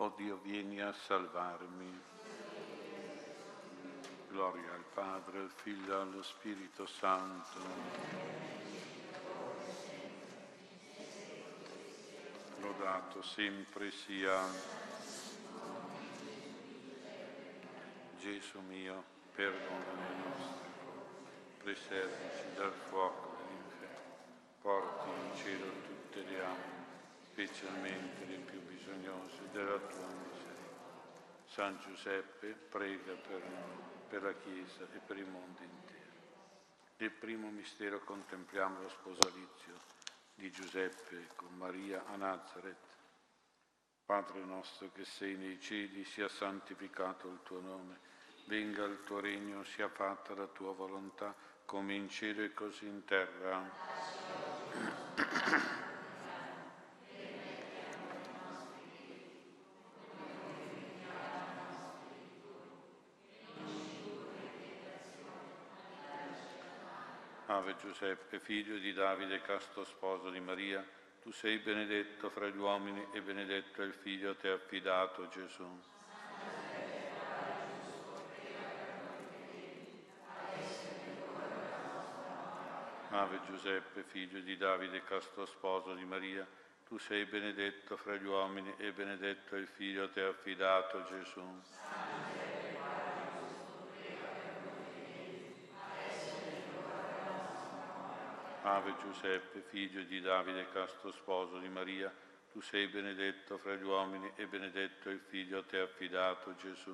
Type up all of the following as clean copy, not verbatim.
O Dio, vieni a salvarmi. Gloria al Padre, al Figlio e allo Spirito Santo. Lodato sempre sia Gesù mio, perdona le nostre colpe, preservaci dal fuoco dell'inferno, porti in cielo tutte le anime, specialmente le più bisognose della tua misericordia. San Giuseppe, prega per noi, per la Chiesa e per il mondo intero. Nel primo mistero contempliamo lo sposalizio di Giuseppe con Maria a Nazareth. Padre nostro che sei nei cieli, sia santificato il tuo nome, venga il tuo regno, sia fatta la tua volontà, come in cielo e così in terra. Ave Giuseppe, figlio di Davide, casto sposo di Maria, tu sei benedetto fra gli uomini e benedetto è il figlio a te affidato, Gesù. Ave Giuseppe, figlio di Davide, casto sposo di Maria, tu sei benedetto fra gli uomini e benedetto è il figlio a te affidato, Gesù. Ave Giuseppe, figlio di Davide, casto sposo di Maria, tu sei benedetto fra gli uomini e benedetto il figlio a te affidato, Gesù.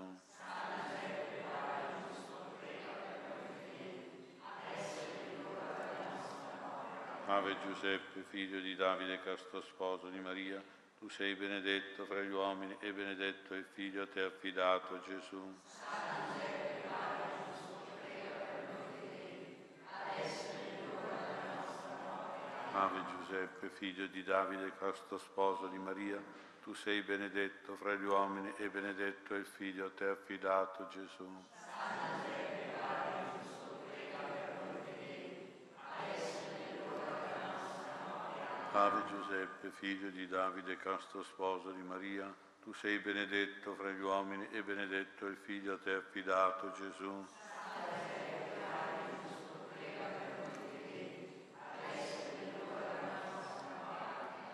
Ave Giuseppe, figlio di Davide, casto sposo di Maria, tu sei benedetto fra gli uomini e benedetto il figlio a te affidato, Gesù. Ave Giuseppe, figlio di Davide, casto sposo di Maria, tu sei benedetto fra gli uomini e benedetto è il figlio a te affidato, Gesù. Ave Giuseppe, figlio di Davide, casto sposo di Maria, tu sei benedetto fra gli uomini e benedetto è il figlio a te affidato, Gesù. Ave Giuseppe, figlio di Davide, casto sposo di Maria, tu sei benedetto fra gli uomini e benedetto è il figlio a te affidato, Gesù.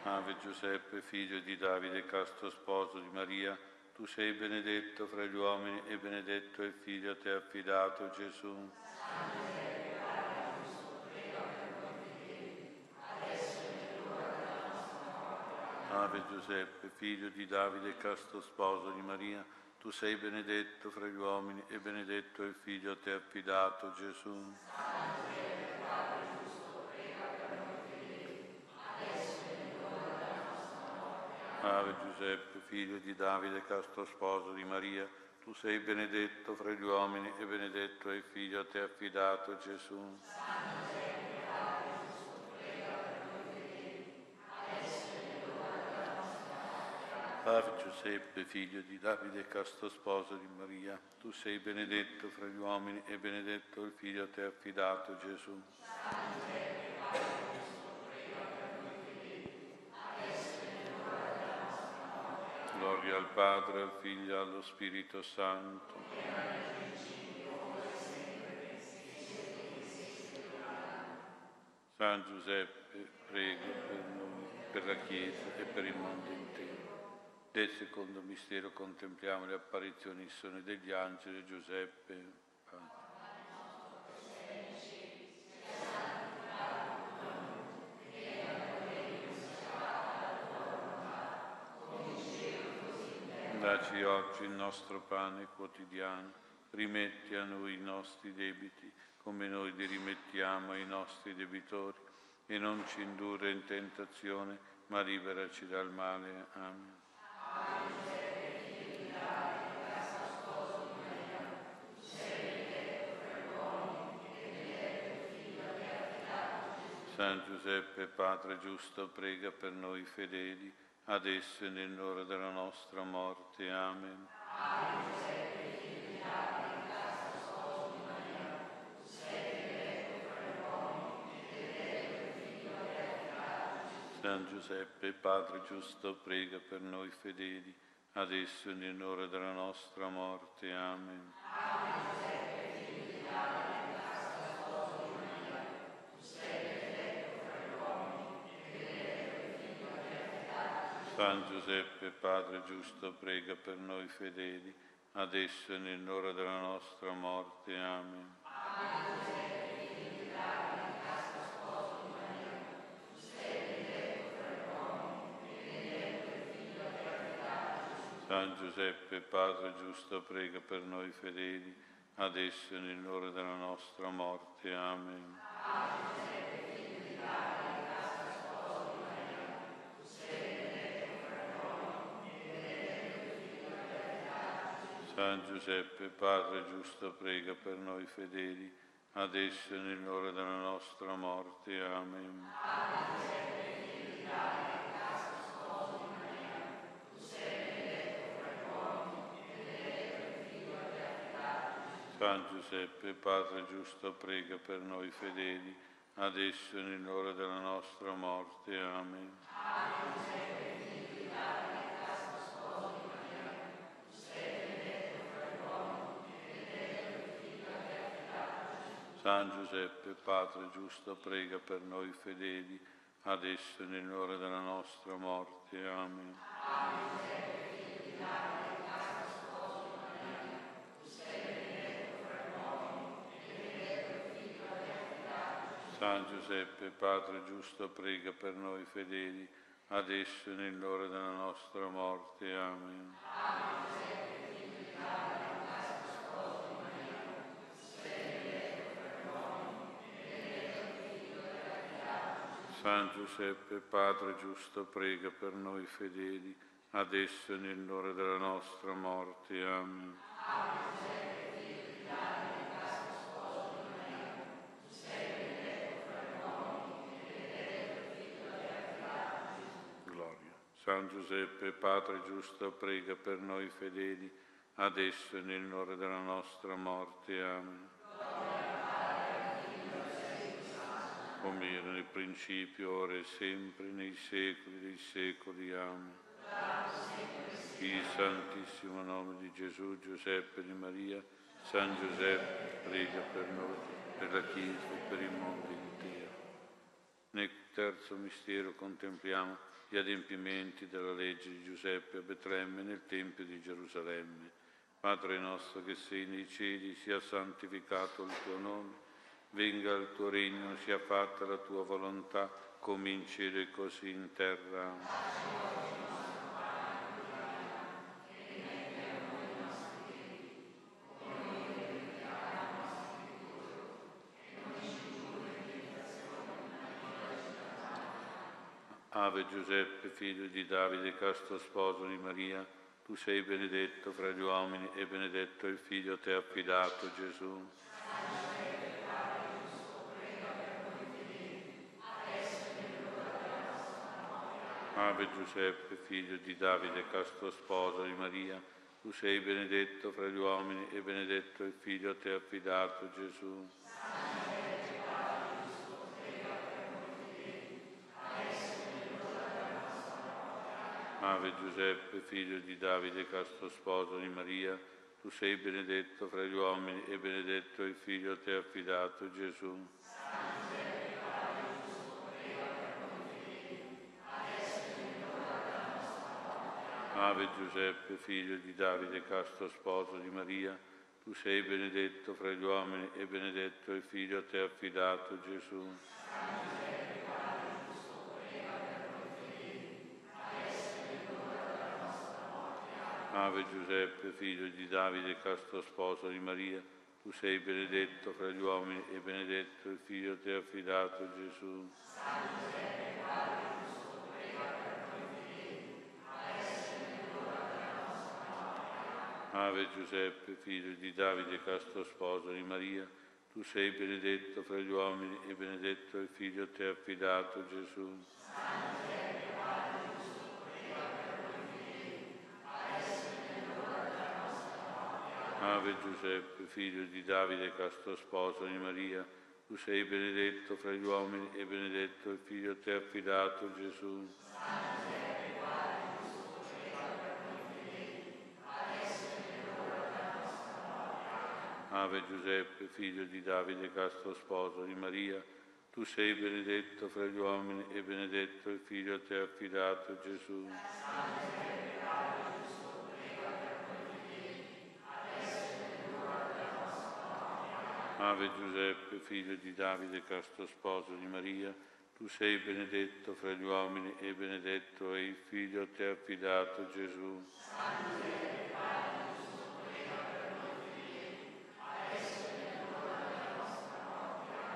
Ave Giuseppe, figlio di Davide, casto sposo di Maria, tu sei benedetto fra gli uomini e benedetto è il figlio a te affidato, Gesù. Ave Giuseppe, figlio di Davide, casto sposo di Maria, tu sei benedetto fra gli uomini e benedetto è il figlio a te affidato, Gesù. Ave Giuseppe, figlio di Davide, casto sposo di Maria, tu sei benedetto fra gli uomini e benedetto è il figlio a te affidato, Gesù. Gloria al Padre, al Figlio e allo Spirito Santo. San Giuseppe, prega per noi, per la Chiesa e per il mondo intero. Del secondo mistero contempliamo le apparizioni in sogno degli angeli. Giuseppe, Padre. Dacci oggi il nostro pane quotidiano, rimetti a noi i nostri debiti, come noi li rimettiamo ai nostri debitori, e non ci indurre in tentazione, ma liberaci dal male. Amen. San Giuseppe, Padre giusto, prega per noi fedeli, adesso e nell'ora della nostra morte. Amen. San Giuseppe, Padre giusto, prega per noi fedeli, adesso e in ora della nostra morte. Amen. San Giuseppe, Padre giusto, prega per noi fedeli, adesso e nell'ora della nostra morte. Amen. San Giuseppe, Padre giusto, prega per noi fedeli, adesso e nell'ora della nostra morte. Amen. San Giuseppe, Padre giusto, prega per noi fedeli, adesso e nell'ora della nostra morte. Amen. San Giuseppe, Padre giusto, prega per noi fedeli, adesso e nell'ora della nostra morte. Amen. San Giuseppe, Padre giusto, prega per noi fedeli, adesso e nell'ora della nostra morte. Amen. San Giuseppe, Padre giusto, prega per noi fedeli, adesso e nell'ora della nostra morte. Amen. San Giuseppe, Padre giusto, prega per noi fedeli, adesso e nell'ora della nostra morte. Amen. Gloria. San Giuseppe, Padre giusto, prega per noi fedeli, adesso e nell'ora della nostra morte. Amen. Come era nel principio, ora e sempre, nei secoli dei secoli. Amen. Il santissimo nome di Gesù, Giuseppe e di Maria, San Giuseppe, prega per noi, per la Chiesa e per il mondo intero. Nel terzo mistero contempliamo gli adempimenti della legge di Giuseppe a Betlemme nel Tempio di Gerusalemme. Padre nostro che sei nei cieli, sia santificato il tuo nome. Venga il tuo regno, sia fatta la tua volontà, come in cielo e così in terra. Ave Giuseppe, figlio di Davide, casto sposo di Maria, tu sei benedetto fra gli uomini e benedetto il figlio te affidato, Gesù. Ave Giuseppe, figlio di Davide, casto sposo di Maria, tu sei benedetto fra gli uomini e benedetto il figlio te affidato, Gesù. Ave Giuseppe, figlio di Davide, casto sposo di Maria, tu sei benedetto fra gli uomini e benedetto il figlio te affidato, Gesù. Ave Giuseppe, figlio di Davide, casto sposo di Maria, tu sei benedetto fra gli uomini e benedetto il figlio te affidato, Gesù. Ave Giuseppe, figlio di Davide, casto sposo di Maria, tu sei benedetto fra gli uomini e benedetto il figlio te affidato, Gesù. Ave Giuseppe, figlio di Davide, casto sposo di Maria, tu sei benedetto fra gli uomini e benedetto il figlio te affidato, Gesù. Ave Giuseppe, figlio di Davide, casto sposo di Maria, tu sei benedetto fra gli uomini e benedetto il figlio te affidato, Gesù. Ave Giuseppe, figlio di Davide, castro sposo di Maria, tu sei benedetto fra gli uomini e benedetto il figlio a te affidato, Gesù. Ave Giuseppe, figlio di Davide, castro sposo di Maria, tu sei benedetto fra gli uomini e benedetto è il figlio a te affidato, Gesù.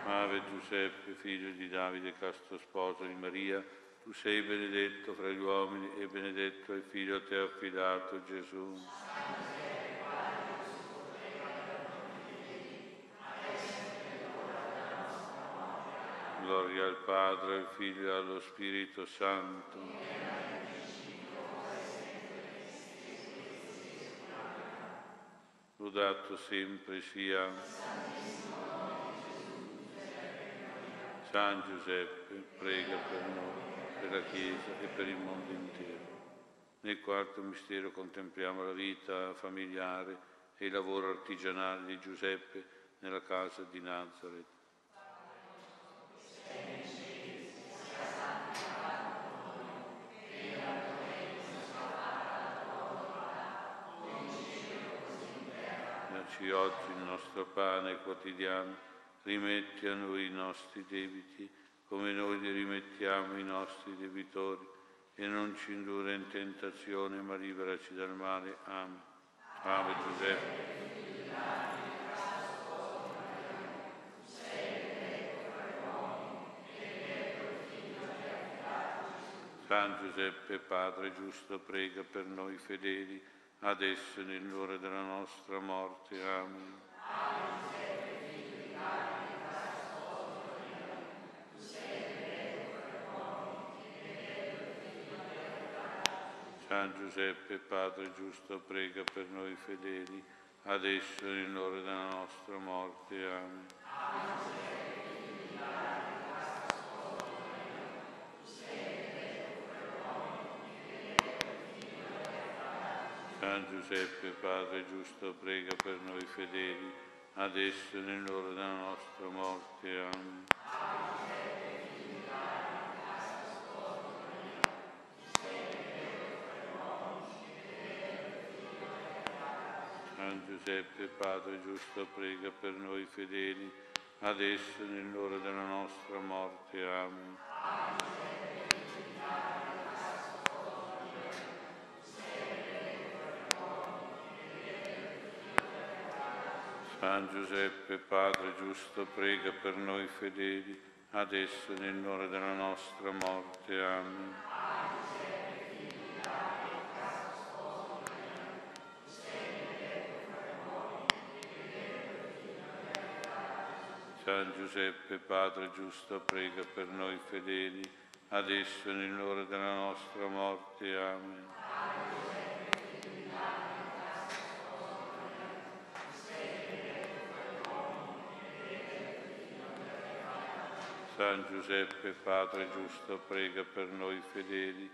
Ave Giuseppe, figlio di Davide, castro sposo di Maria, tu sei benedetto fra gli uomini e benedetto è il figlio a te affidato, Gesù. Gloria al Padre, al Figlio e allo Spirito Santo. Lodato sempre sia San Giuseppe, prega per noi, per la Chiesa e per il mondo intero. Nel quarto mistero contempliamo la vita familiare e il lavoro artigianale di Giuseppe nella casa di Nazaret. Dacci oggi il nostro pane quotidiano. Rimetti a noi i nostri debiti, come noi li rimettiamo ai nostri debitori, e non ci indurre in tentazione, ma liberaci dal male. Amen. Ave Giuseppe. San Giuseppe, Padre giusto, prega per noi fedeli, adesso e nell'ora della nostra morte. Amen. San Giuseppe, Padre giusto, prega per noi fedeli, adesso e nell'ora della nostra morte. Amen. San Giuseppe, Padre giusto, prega per noi fedeli, adesso e nell'ora della nostra morte. Amen. San Giuseppe, Padre giusto, prega per noi fedeli, adesso e nell'ora della nostra morte. Amen. San Giuseppe, Padre giusto, prega per noi fedeli, adesso e nell'ora della nostra morte. Amen. San Giuseppe, Padre giusto, prega per noi fedeli, adesso e nell'ora della nostra morte. Amen. San Giuseppe, Padre giusto, prega per noi fedeli, adesso e nell'ora della nostra morte. Amen. San Giuseppe, Padre giusto, prega per noi fedeli,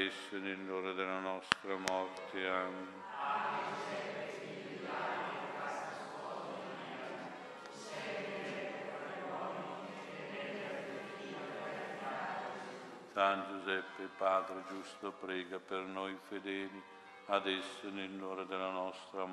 adesso e nell'ora della nostra morte. Amen. San Giuseppe, Padre giusto, prega per noi fedeli, adesso e nell'ora della nostra morte. Amen. San Giuseppe, Padre giusto, prega per noi fedeli, adesso e nell'ora della nostra morte.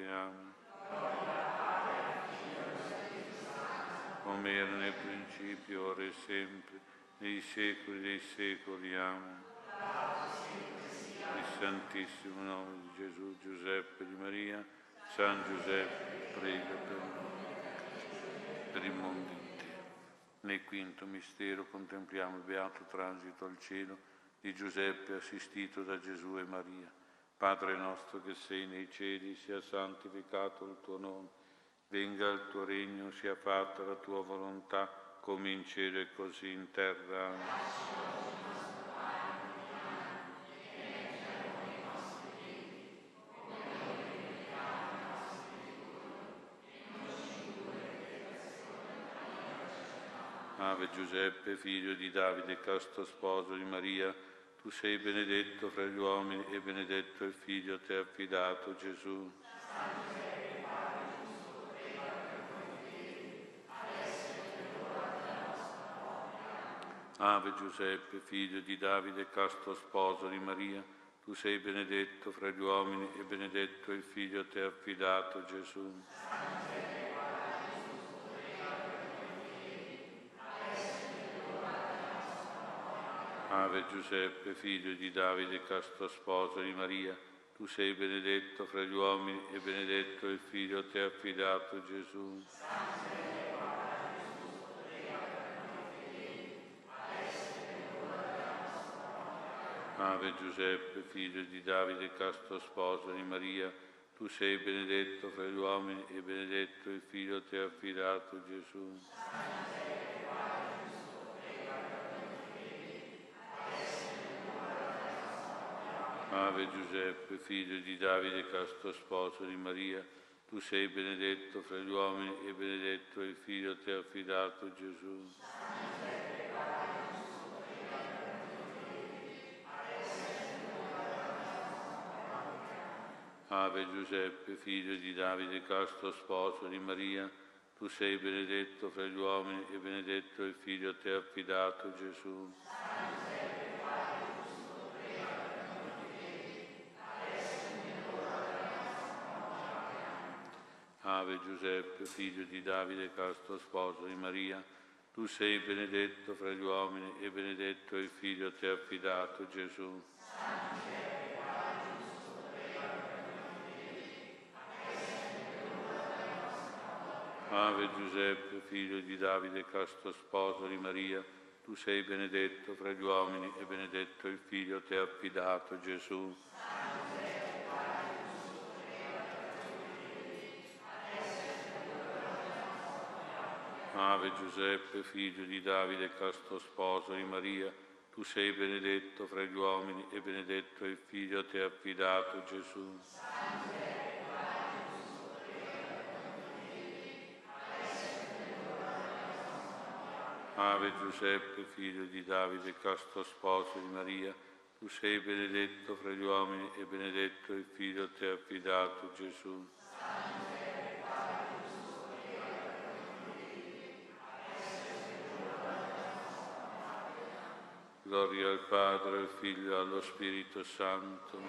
Amen. Come era nel principio, ora e sempre, nei secoli dei secoli. Amen. Il Santissimo nome di Gesù, Giuseppe, di Maria, San Giuseppe, prega per noi, per il mondo. Nel quinto mistero contempliamo il beato transito al cielo di Giuseppe assistito da Gesù e Maria. Padre nostro che sei nei cieli, sia santificato il tuo nome, venga il tuo regno, sia fatta la tua volontà, come in cielo e così in terra. Ave Giuseppe, figlio di Davide, casto sposo di Maria, tu sei benedetto fra gli uomini e benedetto il figlio a te affidato, Gesù. Ave Giuseppe, figlio di Davide, casto sposo di Maria, tu sei benedetto fra gli uomini e benedetto il figlio a te affidato, Gesù. Ave Giuseppe, figlio di Davide, casto sposo di Maria, tu sei benedetto fra gli uomini e benedetto il figlio a te affidato, Gesù. Ave Giuseppe, figlio di Davide, casto sposo di Maria, tu sei benedetto fra gli uomini e benedetto il figlio a te affidato, Gesù. Ave Giuseppe, figlio di Davide, casto sposo di Maria, tu sei benedetto fra gli uomini e benedetto il figlio a te affidato, Gesù. Ave Giuseppe, figlio di Davide, casto sposo di Maria, tu sei benedetto fra gli uomini e benedetto il figlio a te affidato, Gesù. Ave Giuseppe, figlio di Davide, casto sposo di Maria, tu sei benedetto fra gli uomini e benedetto il figlio a te affidato, Gesù. Ave Giuseppe, figlio di Davide, casto sposo di Maria, tu sei benedetto fra gli uomini e benedetto il figlio a te affidato, Gesù. Ave Giuseppe, figlio di Davide, casto sposo di Maria, tu sei benedetto fra gli uomini e benedetto il figlio a te affidato, Gesù. Ave Giuseppe, figlio di Davide, casto sposo di Maria, tu sei benedetto fra gli uomini e benedetto il figlio a te affidato, Gesù. Gloria al Padre, al Figlio e allo Spirito Santo.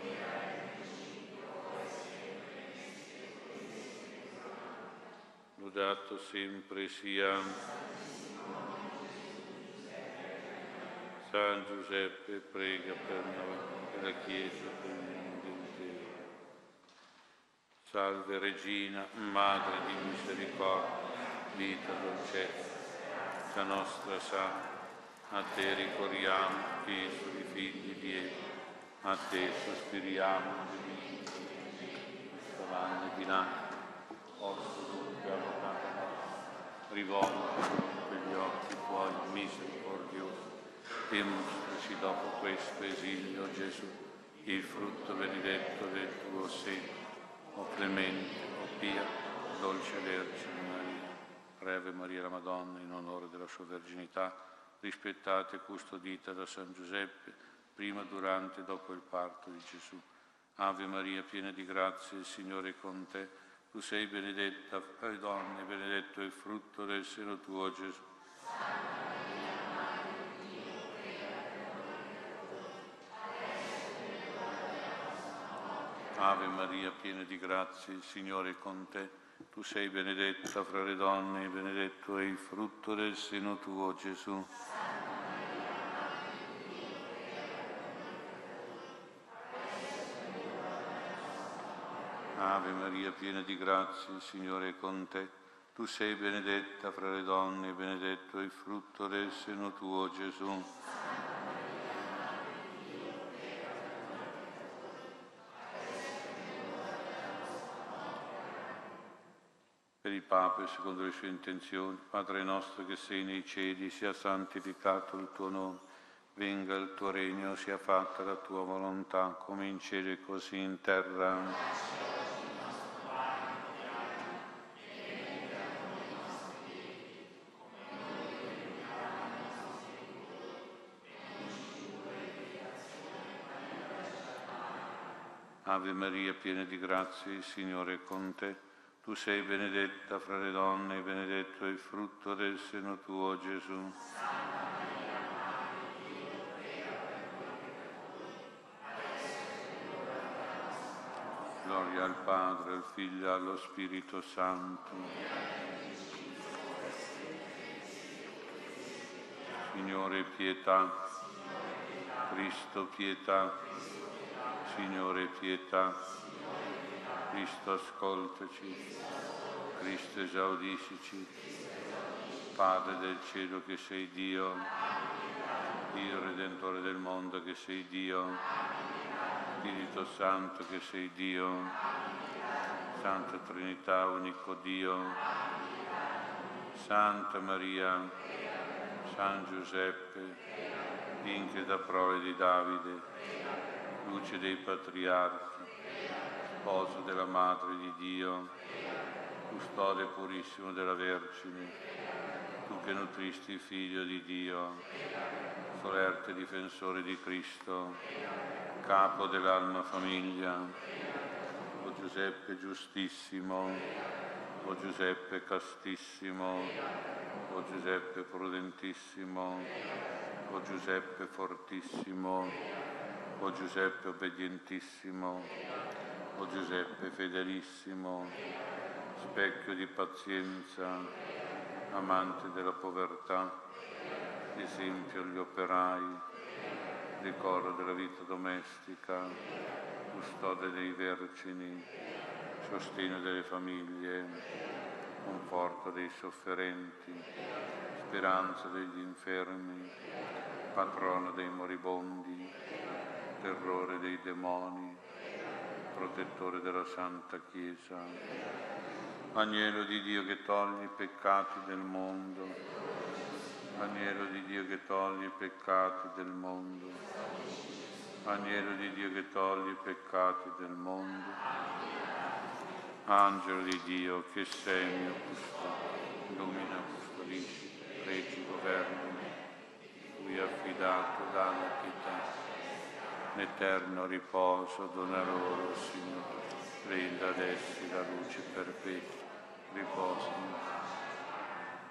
Lodato sempre sia San Giuseppe, prega per noi e la Chiesa per il mondo intero. Salve Regina, Madre di misericordia, vita, dolcezza, la nostra Santa. A te ricorriamo, Gesù, figli di Eva, a te sospiriamo, Giovanni di Nato, orso dunque all'orata nostra, rivolto per gli occhi tuoi misericordiosi, e mostraci dopo questo esilio, Gesù, il frutto benedetto del tuo seno, o clemente, o pia, dolce Vergine Maria, Preve Maria la Madonna, in onore della sua verginità, rispettata e custodita da San Giuseppe, prima, durante e dopo il parto di Gesù. Ave Maria, piena di grazia, il Signore è con te. Tu sei benedetta fra le donne, benedetto il frutto del seno tuo, Gesù. Ave Maria, piena di grazia, il Signore è con te. Tu sei benedetta fra le donne, benedetto è il frutto del seno tuo, Gesù. Ave Maria, piena di grazia, il Signore è con te. Tu sei benedetta fra le donne, benedetto è il frutto del seno tuo, Gesù. il Papa e secondo le sue intenzioni. Padre nostro che sei nei cieli, sia santificato il tuo nome, venga il tuo regno, sia fatta la tua volontà, come in cielo e così in terra. Ave Maria, piena di grazie, il Signore è con te. Tu sei benedetta fra le donne, e benedetto è il frutto del seno tuo, Gesù. Santa Maria, Madre di Dio, prega per noi peccatori, adesso è l'ora della nostra morte. Gloria al Padre, al Figlio e allo Spirito Santo. Signore, pietà. Cristo, pietà. Signore, pietà. Cristo, ascoltaci. Cristo, esaudiscici. Padre del cielo che sei Dio, Dio Redentore del mondo che sei Dio, Spirito Santo che sei Dio, Santa Trinità, unico Dio, Santa Maria, San Giuseppe, inquieta prole di Davide, luce dei patriarchi, sposo della Madre di Dio, custode purissimo della Vergine, tu che nutristi il Figlio di Dio, solerte difensore di Cristo, capo dell'alma famiglia, o Giuseppe giustissimo, o Giuseppe castissimo, o Giuseppe prudentissimo, o Giuseppe fortissimo, o Giuseppe obbedientissimo, o Giuseppe fedelissimo, specchio di pazienza, amante della povertà, esempio agli operai, decoro della vita domestica, custode dei vergini, sostegno delle famiglie, conforto dei sofferenti, speranza degli infermi, patrono dei moribondi, terrore dei demoni, protettore della Santa Chiesa, Agnello di Dio che toglie i peccati del mondo, Agnello di Dio che toglie i peccati del mondo, Agnello di Dio che toglie i peccati del mondo, Angelo di Dio che sei mio custode, illumina, custodisci, reggi, governami, cui affidato dalla pietà. L'eterno riposo dona loro, Signore, renda ad essi la luce perpetua, riposano.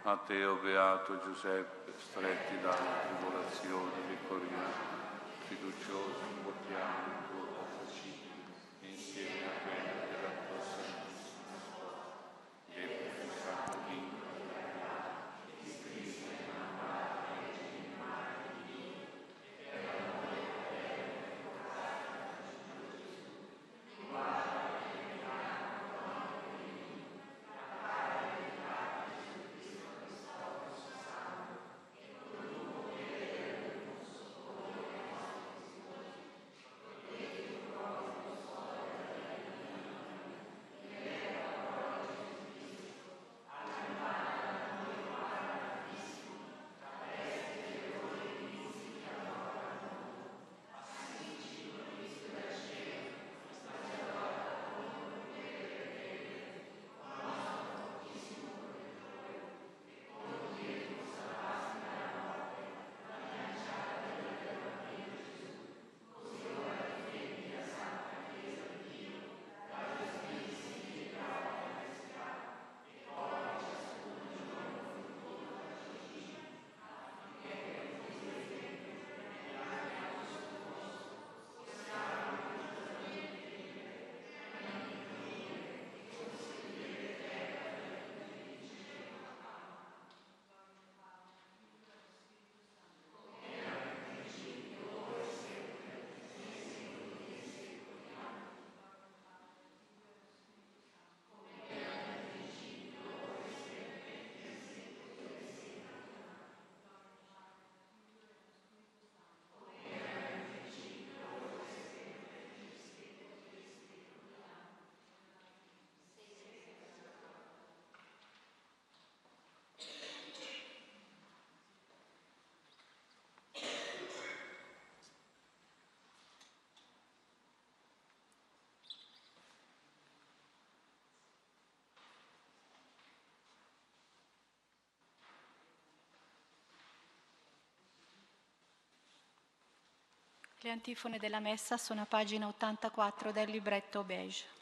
A te, o beato Giuseppe, stretti dalla tribolazione, ricorriamo, fiduciosi, portiamo il tuo patrocinio, insieme a quello della tua Santissima, e per il Santo Dio, di Cristo e Maria, Le antifone della messa sono a pagina 84 del libretto beige.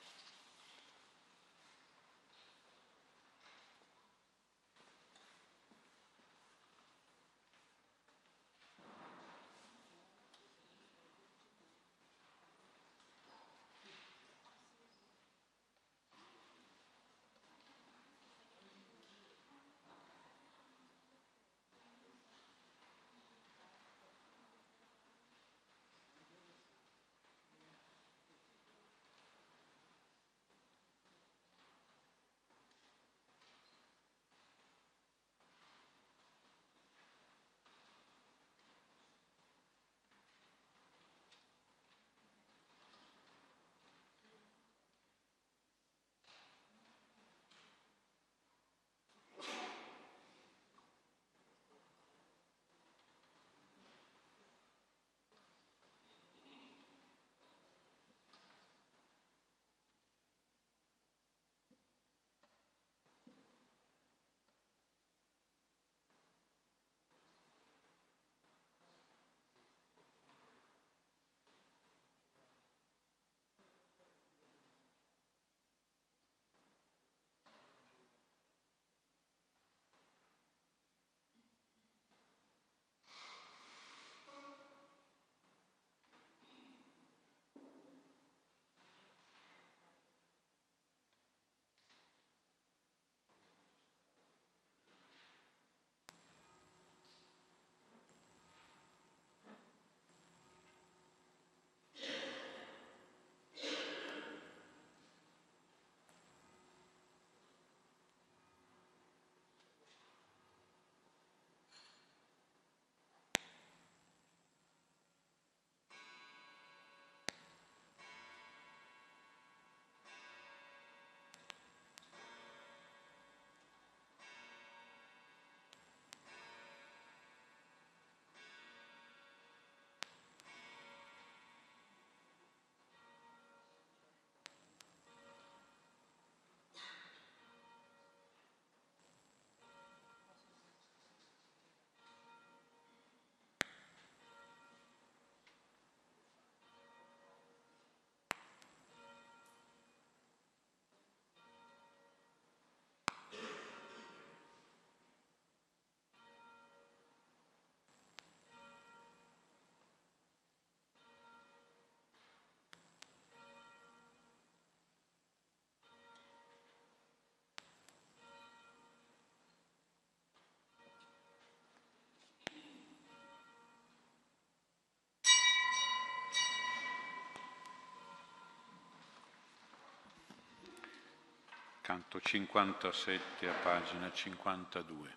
Canto 57 a pagina 52.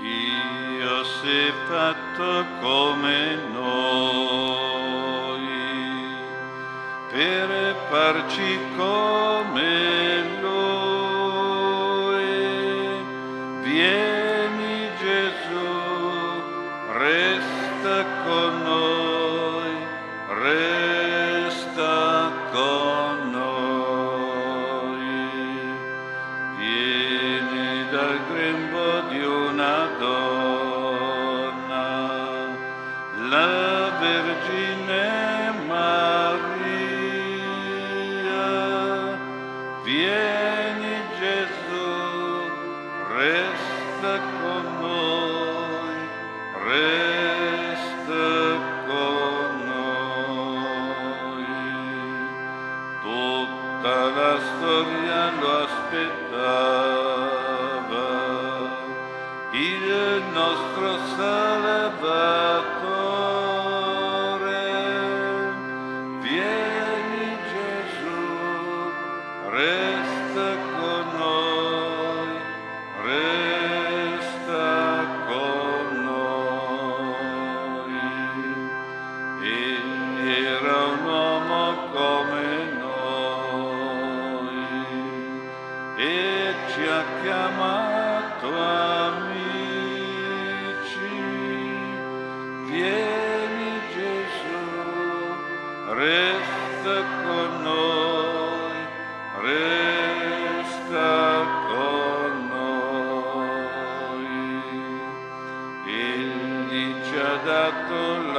Dio si è fatto come noi per farci come Lui. Vieni Gesù, resta con noi, resta con noi. Dato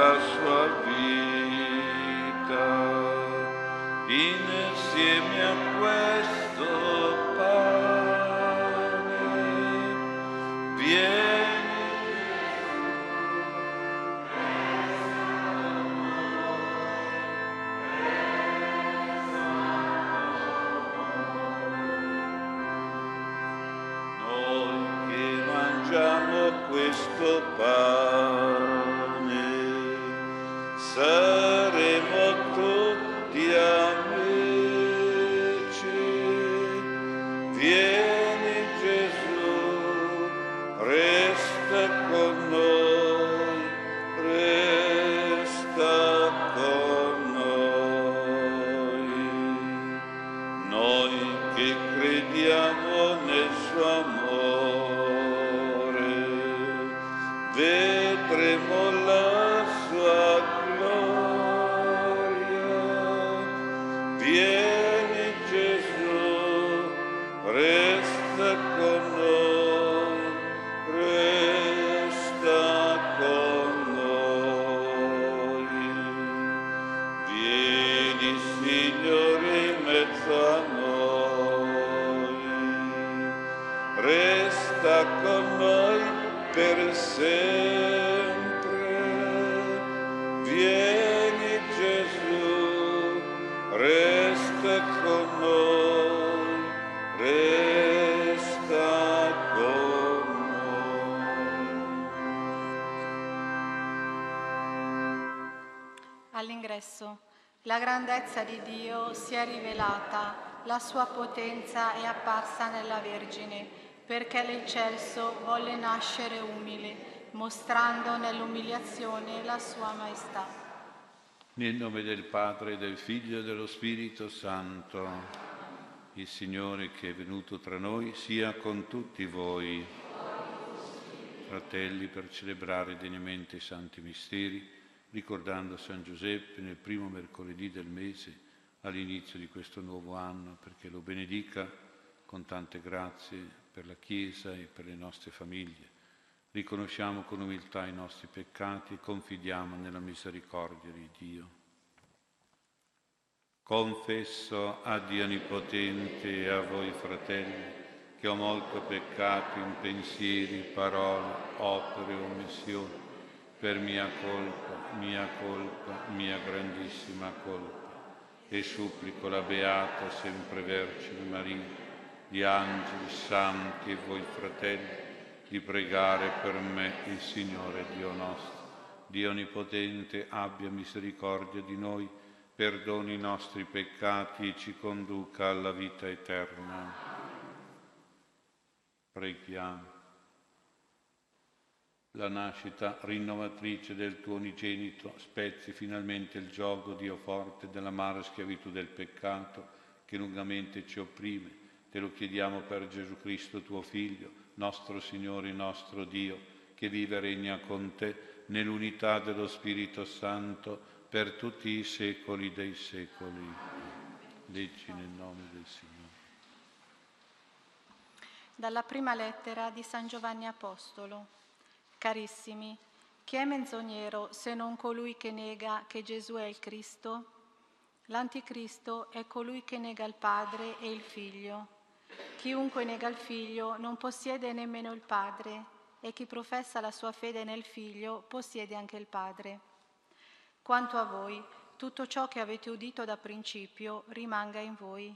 questo pane saremo tutti amici. Vieni Gesù, resta con noi, resta con noi. Noi che crediamo nel suo amore, vedremo la sua gloria. Vieni Gesù, resta con noi, resta con noi. Vieni Signore in mezzo a noi, resta con noi per sempre. Vieni Gesù, resta con noi, resta con noi. All'ingresso. La grandezza di Dio si è rivelata, la sua potenza è apparsa nella Vergine, perché l'Eccelso volle nascere umile, mostrando nell'umiliazione la sua maestà. Nel nome del Padre, del Figlio e dello Spirito Santo, il Signore che è venuto tra noi sia con tutti voi, fratelli, per celebrare degnamente i santi misteri, ricordando San Giuseppe nel primo mercoledì del mese, all'inizio di questo nuovo anno, perché lo benedica con tante grazie per la Chiesa e per le nostre famiglie. Riconosciamo con umiltà i nostri peccati e confidiamo nella misericordia di Dio. Confesso a Dio Onnipotente e a voi fratelli che ho molto peccato in pensieri, parole, opere e omissioni, per mia grandissima colpa, e supplico la Beata sempre Vergine Maria, gli angeli santi e voi fratelli, di pregare per me il Signore Dio nostro. Dio Onnipotente abbia misericordia di noi, perdoni i nostri peccati e ci conduca alla vita eterna. Preghiamo. La nascita rinnovatrice del tuo unigenito spezzi finalmente il giogo, Dio forte, dell'amara schiavitù del peccato che lungamente ci opprime. Te lo chiediamo per Gesù Cristo, tuo Figlio, nostro Signore, nostro Dio, che vive e regna con te nell'unità dello Spirito Santo per tutti i secoli dei secoli. Leggi nel nome del Signore. Dalla prima lettera di San Giovanni Apostolo. Carissimi, chi è menzognero se non colui che nega che Gesù è il Cristo? L'anticristo è colui che nega il Padre e il Figlio. Chiunque nega il Figlio non possiede nemmeno il Padre, e chi professa la sua fede nel Figlio possiede anche il Padre. Quanto a voi, tutto ciò che avete udito da principio rimanga in voi.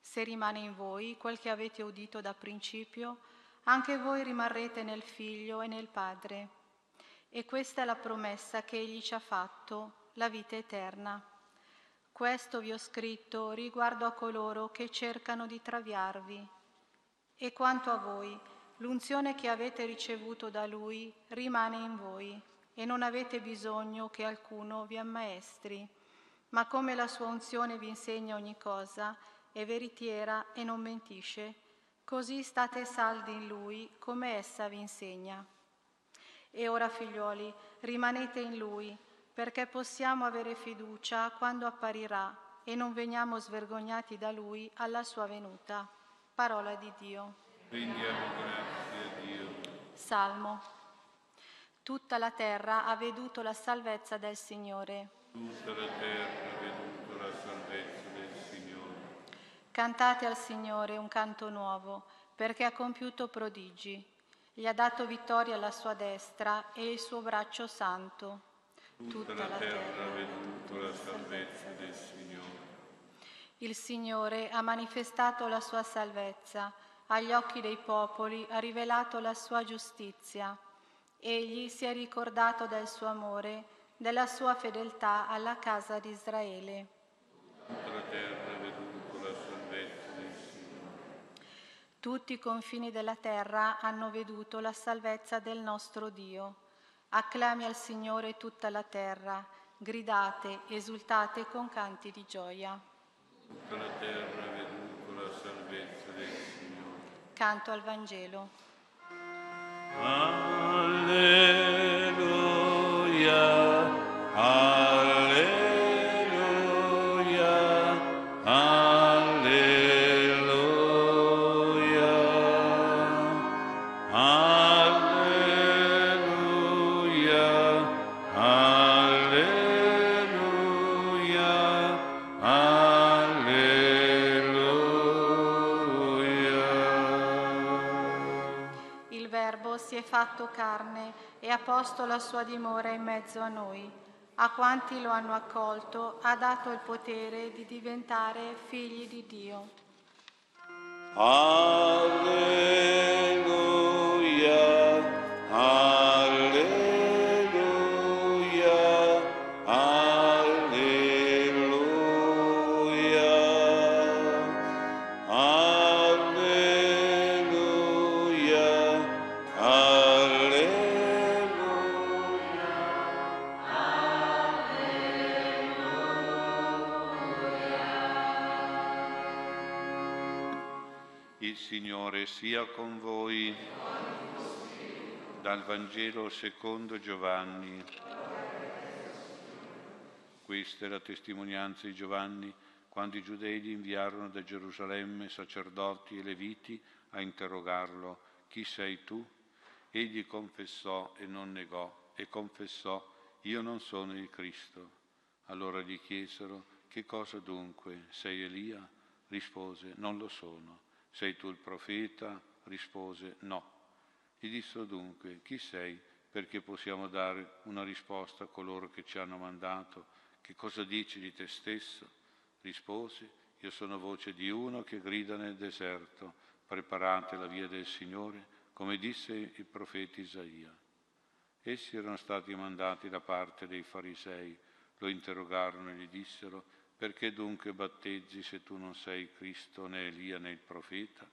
Se rimane in voi quel che avete udito da principio, anche voi rimarrete nel Figlio e nel Padre. E questa è la promessa che Egli ci ha fatto, la vita eterna. Questo vi ho scritto riguardo a coloro che cercano di traviarvi. E quanto a voi, l'unzione che avete ricevuto da Lui rimane in voi, e non avete bisogno che alcuno vi ammaestri, ma come la sua unzione vi insegna ogni cosa, è veritiera e non mentisce, così state saldi in Lui, come essa vi insegna. E ora, figlioli, rimanete in Lui, perché possiamo avere fiducia quando apparirà e non veniamo svergognati da Lui alla sua venuta. Parola di Dio. Rendiamo grazie a Dio. Salmo. Tutta la terra ha veduto la salvezza del Signore. Tutta la terra ha veduto la salvezza del Signore. Cantate al Signore un canto nuovo, perché ha compiuto prodigi. Gli ha dato vittoria alla sua destra e il suo braccio santo. Tutta la terra ha veduto la salvezza del Signore. Il Signore ha manifestato la sua salvezza, agli occhi dei popoli ha rivelato la sua giustizia. egli sia ricordato del suo amore, della sua fedeltà alla casa di Israele. Tutta la terra veduto la salvezza del Signore. Tutti i confini della terra hanno veduto la salvezza del nostro Dio. Acclami al Signore tutta la terra, gridate, esultate con canti di gioia. Tutta la terra veduto la salvezza del Signore. Canto al Vangelo. Alleluia, alleluia, alleluia, alleluia, alleluia, alleluia. Il Verbo si è fatto carne e ha posto la sua dimora in mezzo a noi. A quanti lo hanno accolto, ha dato il potere di diventare figli di Dio. Alleluia, alleluia, alleluia, alleluia, alleluia. Il Signore sia con voi. Dal Vangelo secondo Giovanni. Questa è la testimonianza di Giovanni quando i giudei gli inviarono da Gerusalemme sacerdoti e leviti a interrogarlo: chi sei tu? Egli confessò e non negò, e confessò: io non sono il Cristo. Allora gli chiesero: che cosa dunque? Sei Elia? Rispose: non lo sono. Sei tu il profeta? Rispose: no. Gli dissero dunque: chi sei, perché possiamo dare una risposta a coloro che ci hanno mandato? Che cosa dici di te stesso? Rispose: io sono voce di uno che grida nel deserto: preparate la via del Signore, come disse il profeta Isaia. Essi erano stati mandati da parte dei farisei. Lo interrogarono e gli dissero: perché dunque battezzi se tu non sei Cristo, né Elia, né il profeta?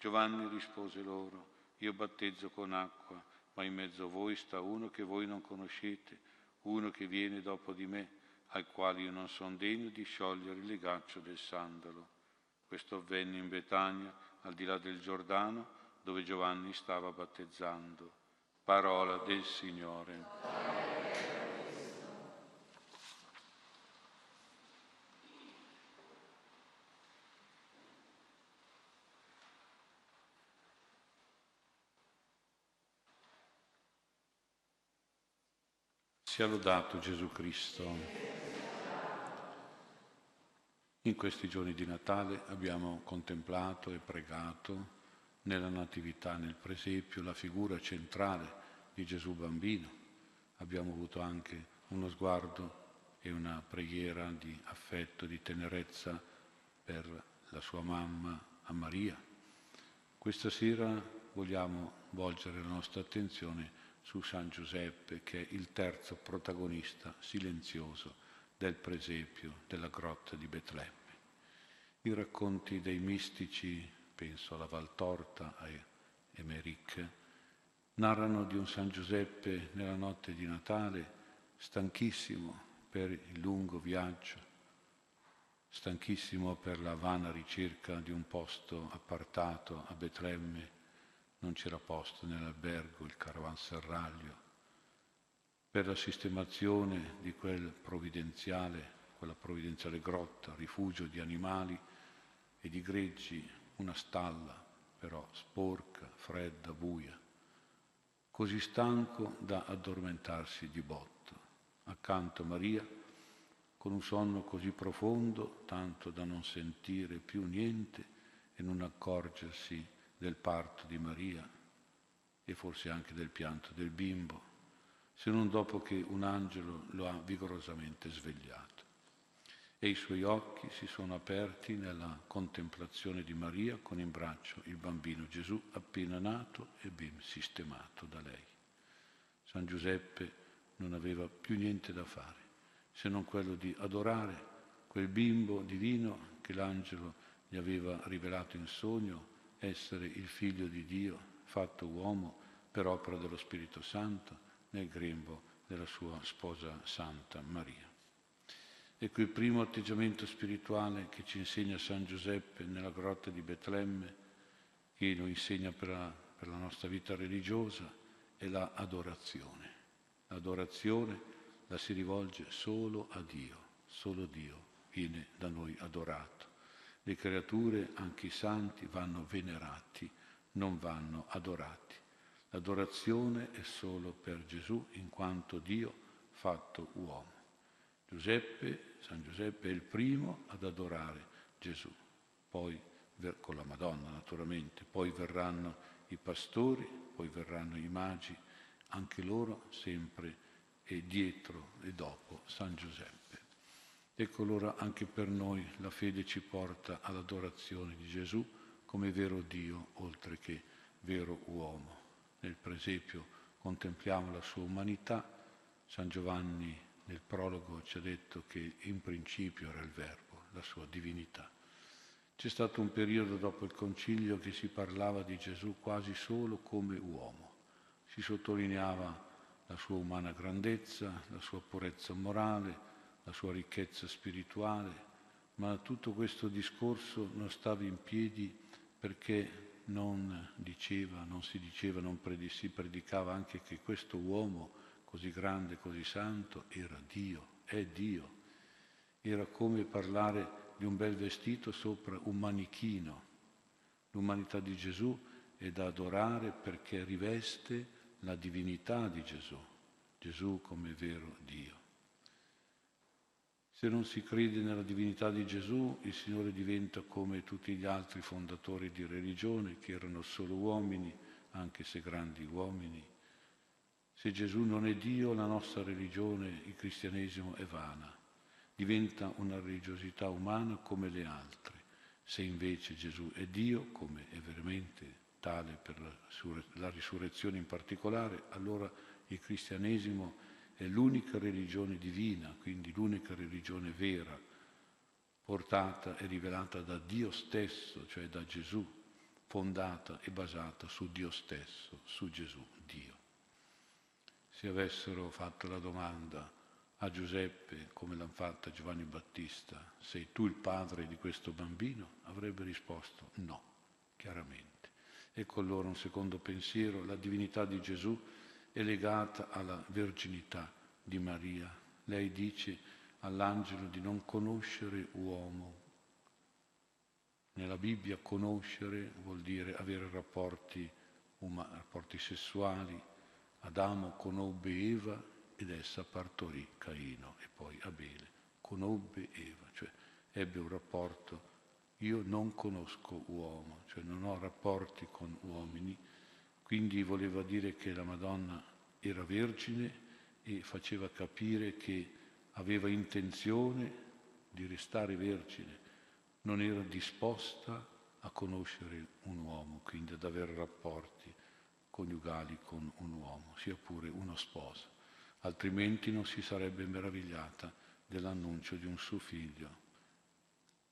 Giovanni rispose loro: io battezzo con acqua, ma in mezzo a voi sta uno che voi non conoscete, uno che viene dopo di me, al quale io non sono degno di sciogliere il legaccio del sandalo. Questo avvenne in Betania, al di là del Giordano, dove Giovanni stava battezzando. Parola del Signore. Sia lodato Gesù Cristo. In questi giorni di Natale abbiamo contemplato e pregato nella Natività, nel Presepio, la figura centrale di Gesù bambino. Abbiamo avuto anche uno sguardo e una preghiera di affetto, di tenerezza per la sua mamma, a Maria. Questa sera vogliamo volgere la nostra attenzione su San Giuseppe, che è il terzo protagonista silenzioso del presepio della grotta di Betlemme. I racconti dei mistici, penso alla Valtorta, a Emmerich, narrano di un San Giuseppe nella notte di Natale stanchissimo per il lungo viaggio, stanchissimo per la vana ricerca di un posto appartato a Betlemme. Non c'era posto nell'albergo, il caravanserraglio, per la sistemazione di quella provvidenziale grotta, rifugio di animali e di greggi, una stalla però sporca, fredda, buia, così stanco da addormentarsi di botto, accanto a Maria, con un sonno così profondo, tanto da non sentire più niente e non accorgersi del parto di Maria e forse anche del pianto del bimbo, se non dopo che un angelo lo ha vigorosamente svegliato. E i suoi occhi si sono aperti nella contemplazione di Maria con in braccio il bambino Gesù appena nato e ben sistemato da lei. San Giuseppe non aveva più niente da fare se non quello di adorare quel bimbo divino che l'angelo gli aveva rivelato in sogno essere il figlio di Dio fatto uomo per opera dello Spirito Santo nel grembo della sua sposa Santa Maria. Ecco il primo atteggiamento spirituale che ci insegna San Giuseppe nella grotta di Betlemme, che lo insegna per la nostra vita religiosa, è la adorazione. L'adorazione la si rivolge solo a Dio, solo Dio viene da noi adorato. Le creature, anche i santi, vanno venerati, non vanno adorati. L'adorazione è solo per Gesù, in quanto Dio fatto uomo. San Giuseppe è il primo ad adorare Gesù, poi con la Madonna naturalmente, poi verranno i pastori, poi verranno i magi, anche loro sempre e dietro e dopo San Giuseppe. Ecco allora anche per noi la fede ci porta all'adorazione di Gesù come vero Dio oltre che vero uomo. Nel presepio contempliamo la sua umanità. San Giovanni nel prologo ci ha detto che in principio era il Verbo, la sua divinità. C'è stato un periodo dopo il Concilio che si parlava di Gesù quasi solo come uomo. Si sottolineava la sua umana grandezza, la sua purezza morale, la sua ricchezza spirituale, ma tutto questo discorso non stava in piedi perché non si predicava anche che questo uomo così grande, così santo, era Dio, è Dio. Era come parlare di un bel vestito sopra un manichino. L'umanità di Gesù è da adorare perché riveste la divinità di Gesù, Gesù come vero Dio. Se non si crede nella divinità di Gesù, il Signore diventa come tutti gli altri fondatori di religione, che erano solo uomini, anche se grandi uomini. Se Gesù non è Dio, la nostra religione, il cristianesimo, è vana. Diventa una religiosità umana come le altre. Se invece Gesù è Dio, come è veramente tale per la risurrezione in particolare, allora il cristianesimo è l'unica religione divina, quindi l'unica religione vera, portata e rivelata da Dio stesso, cioè da Gesù, fondata e basata su Dio stesso, su Gesù, Dio. Se avessero fatto la domanda a Giuseppe, come l'hanno fatta Giovanni Battista, sei tu il padre di questo bambino? Avrebbe risposto no, chiaramente. Ecco allora un secondo pensiero, la divinità di Gesù è legata alla verginità di Maria. Lei dice all'angelo di non conoscere uomo. Nella Bibbia conoscere vuol dire avere rapporti sessuali. Adamo conobbe Eva ed essa partorì Caino e poi Abele. Conobbe Eva, cioè ebbe un rapporto. Io non conosco uomo, cioè non ho rapporti con uomini. Quindi voleva dire che la Madonna era vergine e faceva capire che aveva intenzione di restare vergine, non era disposta a conoscere un uomo, quindi ad avere rapporti coniugali con un uomo, sia pure uno sposo, altrimenti non si sarebbe meravigliata dell'annuncio di un suo figlio.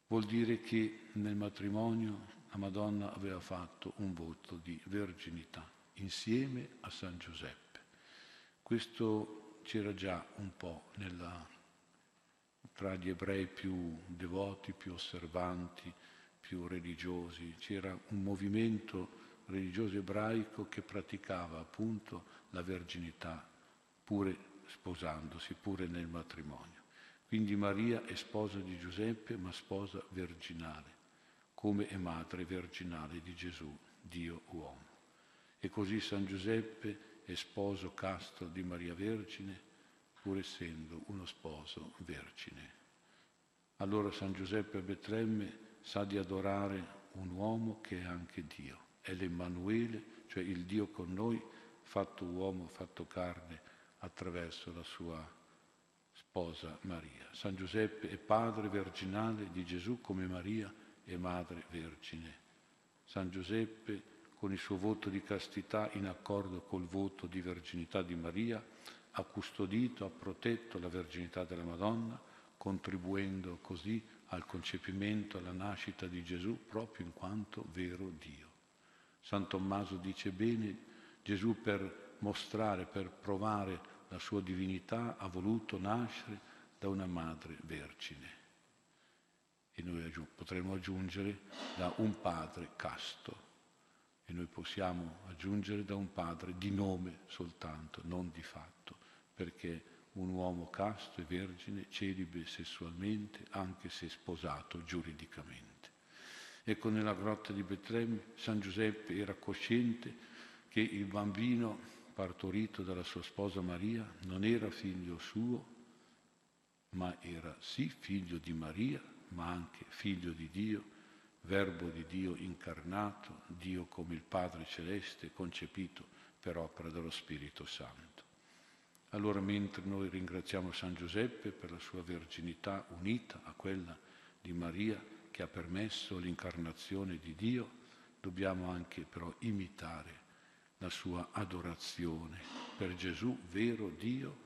Vuol dire che nel matrimonio la Madonna aveva fatto un voto di verginità insieme a San Giuseppe. Questo c'era già un po' tra gli ebrei più devoti, più osservanti, più religiosi. C'era un movimento religioso ebraico che praticava appunto la verginità pure sposandosi, pure nel matrimonio. Quindi Maria è sposa di Giuseppe, ma sposa virginale, come è madre virginale di Gesù, Dio uomo. E così San Giuseppe è sposo casto di Maria Vergine, pur essendo uno sposo vergine. Allora San Giuseppe a Betlemme sa di adorare un uomo che è anche Dio, è l'Emmanuele, cioè il Dio con noi, fatto uomo, fatto carne, attraverso la sua sposa Maria. San Giuseppe è padre virginale di Gesù come Maria è madre vergine. San Giuseppe con il suo voto di castità in accordo col voto di verginità di Maria, ha custodito, ha protetto la verginità della Madonna, contribuendo così al concepimento e alla nascita di Gesù proprio in quanto vero Dio. San Tommaso dice bene, Gesù per mostrare, per provare la sua divinità ha voluto nascere da una madre vergine. E noi potremmo aggiungere da un padre casto. E noi possiamo aggiungere da un padre di nome soltanto, non di fatto, perché un uomo casto e vergine, celibe sessualmente, anche se sposato giuridicamente. Ecco, nella grotta di Betlemme, San Giuseppe era cosciente che il bambino partorito dalla sua sposa Maria non era figlio suo, ma era sì figlio di Maria, ma anche figlio di Dio, Verbo di Dio incarnato, Dio come il Padre Celeste, concepito per opera dello Spirito Santo. Allora, mentre noi ringraziamo San Giuseppe per la sua verginità unita a quella di Maria, che ha permesso l'incarnazione di Dio, dobbiamo anche però imitare la sua adorazione per Gesù, vero Dio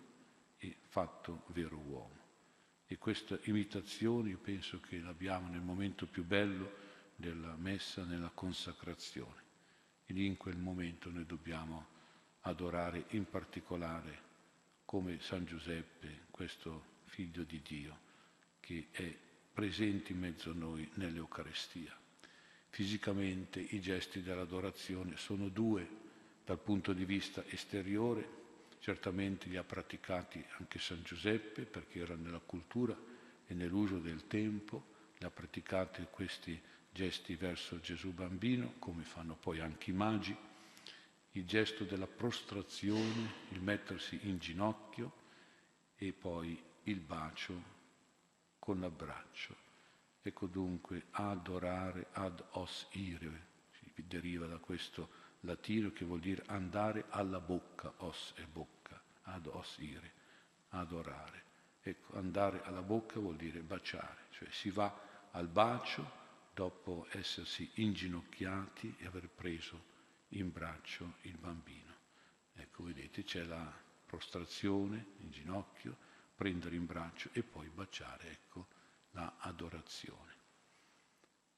e fatto vero uomo. E questa imitazione io penso che l'abbiamo nel momento più bello della messa, nella consacrazione. E lì in quel momento noi dobbiamo adorare in particolare come San Giuseppe, questo figlio di Dio, che è presente in mezzo a noi nell'Eucarestia. Fisicamente i gesti dell'adorazione sono due dal punto di vista esteriore. Certamente li ha praticati anche San Giuseppe, perché era nella cultura e nell'uso del tempo, li ha praticati questi gesti verso Gesù bambino, come fanno poi anche i magi, il gesto della prostrazione, il mettersi in ginocchio e poi il bacio con l'abbraccio. Ecco dunque, adorare ad os ire, deriva da questo latino che vuol dire andare alla bocca, os e bocca, ad os ire, adorare. Ecco, andare alla bocca vuol dire baciare, cioè si va al bacio dopo essersi inginocchiati e aver preso in braccio il bambino. Ecco, vedete, c'è la prostrazione in ginocchio, prendere in braccio e poi baciare, ecco, la adorazione.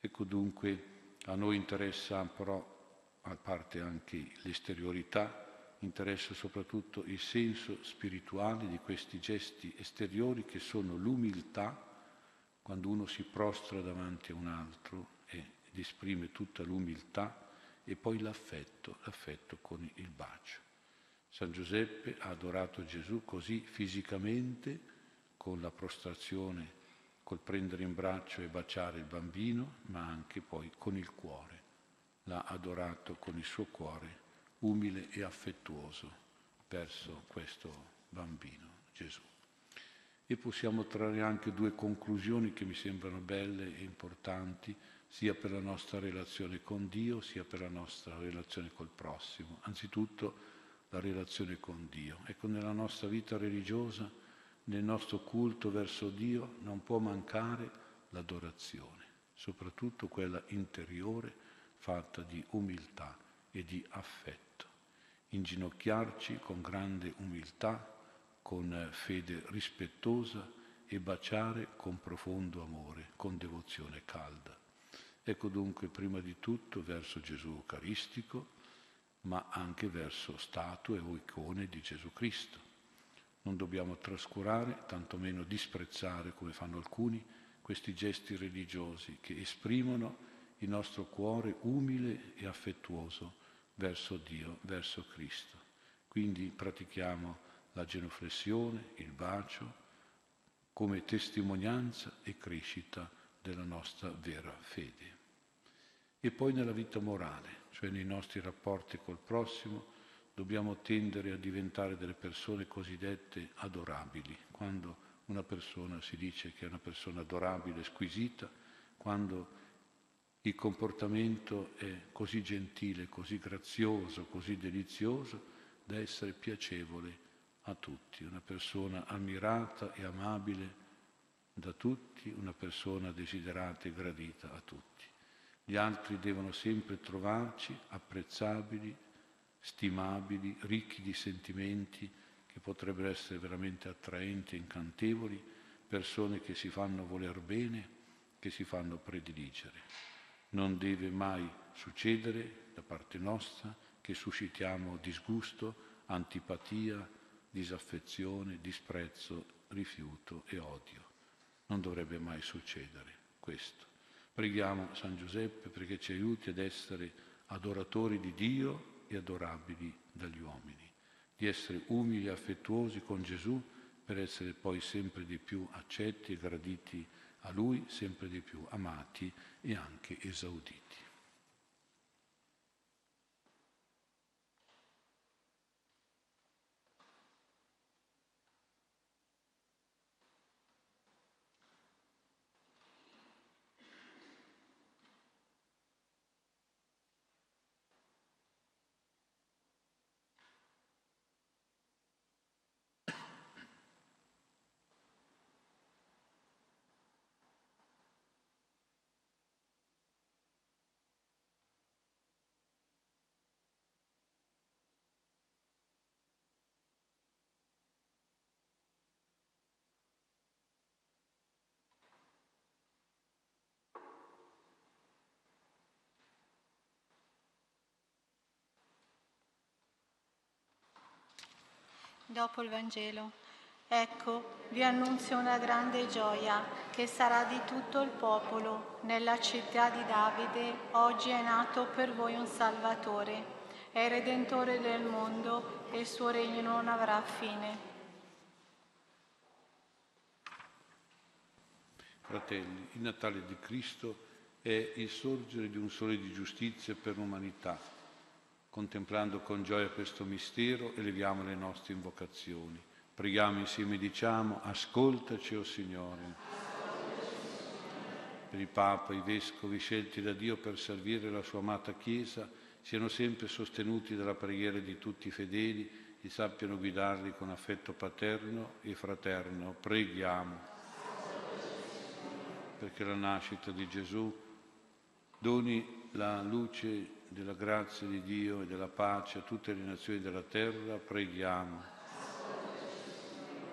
Ecco dunque, a noi interessa però, a parte anche l'esteriorità, interessa soprattutto il senso spirituale di questi gesti esteriori, che sono l'umiltà, quando uno si prostra davanti a un altro ed esprime tutta l'umiltà, e poi l'affetto con il bacio. San Giuseppe ha adorato Gesù così, fisicamente, con la prostrazione, col prendere in braccio e baciare il bambino, ma anche poi con il cuore. L'ha adorato con il suo cuore umile e affettuoso verso questo bambino, Gesù. E possiamo trarre anche due conclusioni che mi sembrano belle e importanti, sia per la nostra relazione con Dio, sia per la nostra relazione col prossimo. Anzitutto la relazione con Dio. Ecco, nella nostra vita religiosa, nel nostro culto verso Dio, non può mancare l'adorazione, soprattutto quella interiore, fatta di umiltà e di affetto. Inginocchiarci con grande umiltà, con fede rispettosa e baciare con profondo amore, con devozione calda. Ecco dunque, prima di tutto, verso Gesù Eucaristico, ma anche verso statue o icone di Gesù Cristo. Non dobbiamo trascurare, tantomeno disprezzare, come fanno alcuni, questi gesti religiosi che esprimono il nostro cuore umile e affettuoso verso Dio, verso Cristo. Quindi pratichiamo la genuflessione, il bacio, come testimonianza e crescita della nostra vera fede. E poi nella vita morale, cioè nei nostri rapporti col prossimo, dobbiamo tendere a diventare delle persone cosiddette adorabili. Quando una persona si dice che è una persona adorabile, squisita, quando il comportamento è così gentile, così grazioso, così delizioso, da essere piacevole a tutti. Una persona ammirata e amabile da tutti, una persona desiderata e gradita a tutti. Gli altri devono sempre trovarci apprezzabili, stimabili, ricchi di sentimenti che potrebbero essere veramente attraenti, incantevoli, persone che si fanno voler bene, che si fanno prediligere. Non deve mai succedere da parte nostra che suscitiamo disgusto, antipatia, disaffezione, disprezzo, rifiuto e odio. Non dovrebbe mai succedere questo. Preghiamo San Giuseppe perché ci aiuti ad essere adoratori di Dio e adorabili dagli uomini, di essere umili e affettuosi con Gesù per essere poi sempre di più accetti e graditi a Lui, sempre di più amati e anche esauditi. Dopo il Vangelo. Ecco, vi annunzio una grande gioia che sarà di tutto il popolo. Nella città di Davide oggi è nato per voi un Salvatore, è il Redentore del mondo e il suo regno non avrà fine. Fratelli, il Natale di Cristo è il sorgere di un sole di giustizia per l'umanità. Contemplando con gioia questo mistero, eleviamo le nostre invocazioni. Preghiamo insieme e diciamo: ascoltaci, o Signore. Per il Papa, i Vescovi scelti da Dio per servire la sua amata Chiesa, siano sempre sostenuti dalla preghiera di tutti i fedeli e sappiano guidarli con affetto paterno e fraterno. Preghiamo. Perché la nascita di Gesù doni la luce della grazia di Dio e della pace a tutte le nazioni della terra, preghiamo.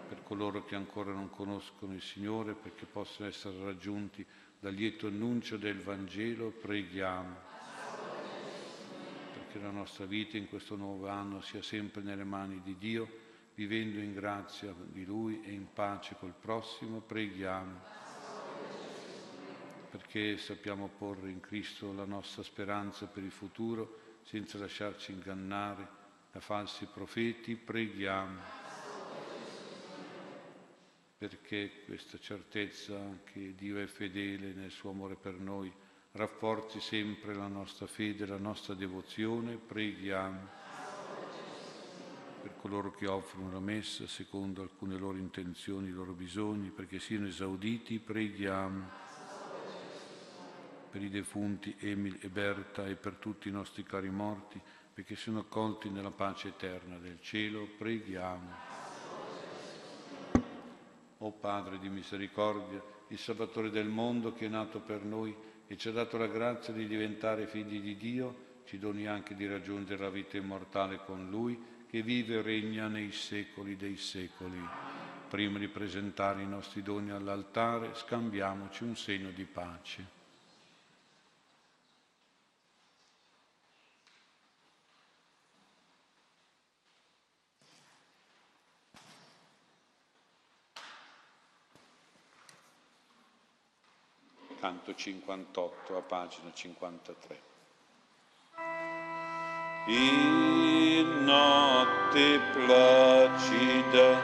Per coloro che ancora non conoscono il Signore, perché possono essere raggiunti dal lieto annuncio del Vangelo, preghiamo. Perché la nostra vita in questo nuovo anno sia sempre nelle mani di Dio, vivendo in grazia di Lui e in pace col prossimo, preghiamo. Perché sappiamo porre in Cristo la nostra speranza per il futuro senza lasciarci ingannare da falsi profeti, preghiamo. Perché questa certezza che Dio è fedele nel suo amore per noi rafforzi sempre la nostra fede, la nostra devozione, preghiamo. Per coloro che offrono la messa secondo alcune loro intenzioni, i loro bisogni, perché siano esauditi, preghiamo. Per i defunti Emil e Berta e per tutti i nostri cari morti, perché sono accolti nella pace eterna del cielo, preghiamo. O Padre di misericordia, il Salvatore del mondo che è nato per noi e ci ha dato la grazia di diventare figli di Dio, ci doni anche di raggiungere la vita immortale con Lui, che vive e regna nei secoli dei secoli. Prima di presentare i nostri doni all'altare, scambiamoci un segno di pace. Canto 58, a pagina 53. In notte placida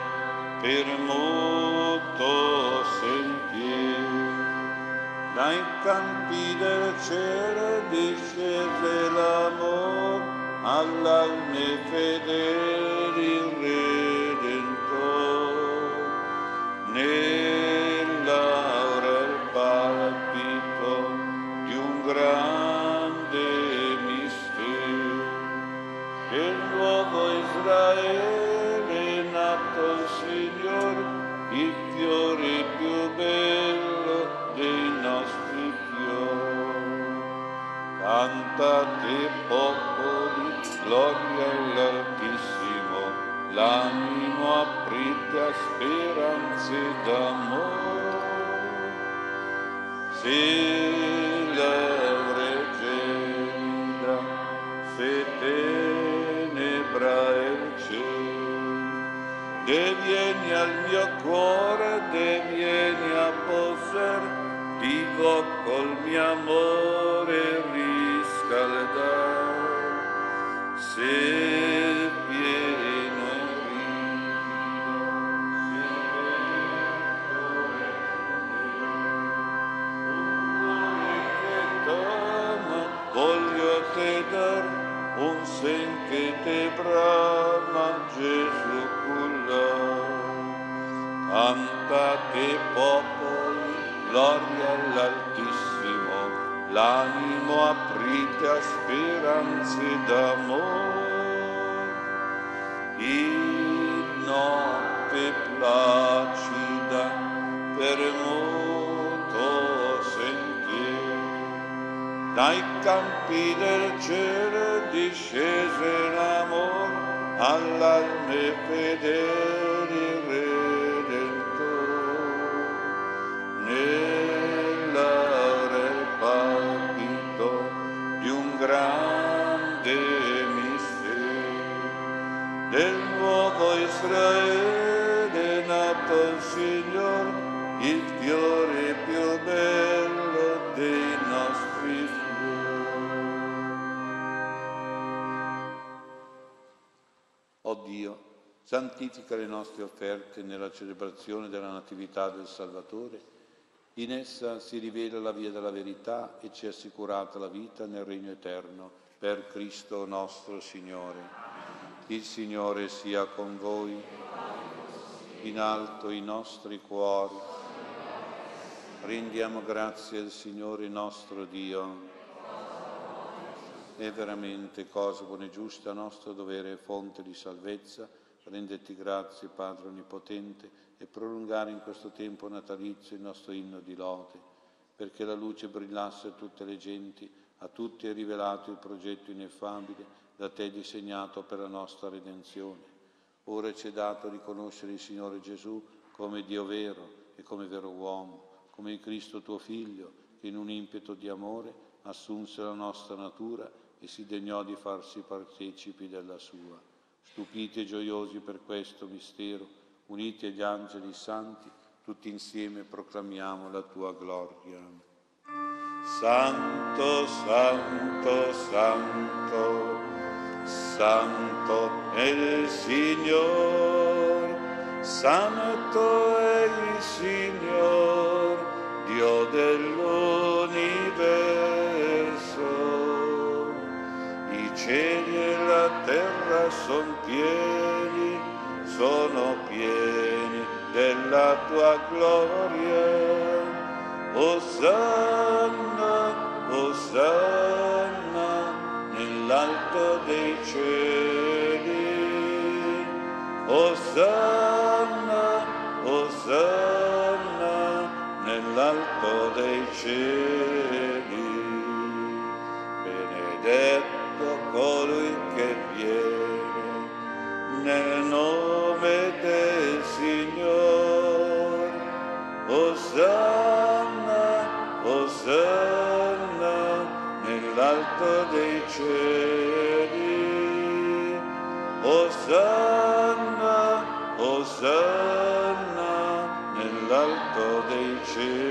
per muto sentier, dai campi del cielo discese l'amor all'alme fedeli Redentor. Nell'aura il palco grande mistero, il nuovo Israele è nato il Signore, il fiore più bello dei nostri fiori. Santa te popoli, gloria all'Altissimo, l'animo aprite a speranze d'amore. Celebre genida, se tenebra è il cielo, devieni al mio cuore, devieni a poser, vivo col mio amore riscaldar, se pieno e vivo, un cuore che t'ama, voglio te dar, un sen che te brama, Gesù cular, canta te popolo, gloria all'Altissimo, l'animo aprite a speranze d'amore. In notte placida per muto sentiero, dai campi del cielo discese l'amore, all'alme fedeli Redentore. Nell'aria palpito di un grande mistero, del nuovo Israele nato il Signor, il fiore più bello dei nostri fiori. Oh Dio, santifica le nostre offerte nella celebrazione della Natività del Salvatore. In essa si rivela la via della verità e ci è assicurata la vita nel regno eterno per Cristo nostro Signore. Il Signore sia con voi. In alto i nostri cuori. Rendiamo grazie al Signore nostro Dio. È veramente cosa buona e giusta, nostro dovere e fonte di salvezza renderti grazie, Padre Onnipotente, e prolungare in questo tempo natalizio il nostro inno di lode, perché la luce brillasse a tutte le genti, a tutti è rivelato il progetto ineffabile da te disegnato per la nostra redenzione. Ora ci è dato riconoscere il Signore Gesù come Dio vero e come vero uomo, come il Cristo tuo Figlio, che in un impeto di amore assunse la nostra natura e si degnò di farsi partecipi della sua. Stupiti e gioiosi per questo mistero, uniti agli angeli santi, tutti insieme proclamiamo la tua gloria. Santo, santo, santo, santo è il Signore, santo è il Signore, Dio dell'universo. I cieli e la terra sono pieni della tua gloria. Osanna, osanna, nell'alto dei cieli. Osanna, osanna, nell'alto dei cieli. Benedetto colui che viene nel nome del Signore. Osanna, osanna, nell'alto dei cieli. Osanna, osanna, nell'alto dei cieli.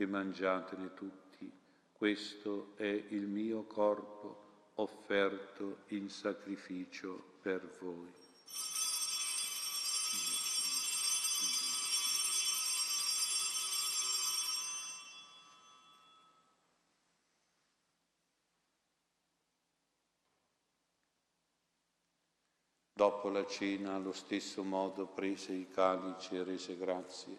e mangiatene tutti, questo è il mio corpo offerto in sacrificio per voi. Dopo la cena, allo stesso modo, prese il calice e rese grazie,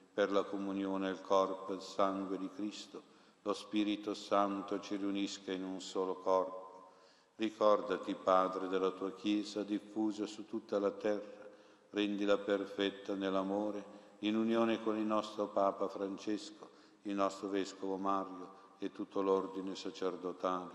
per la comunione al corpo e al sangue di Cristo, lo Spirito Santo ci riunisca in un solo corpo. Ricordati, Padre, della tua Chiesa diffusa su tutta la terra, rendila perfetta nell'amore, in unione con il nostro Papa Francesco, il nostro Vescovo Mario e tutto l'ordine sacerdotale.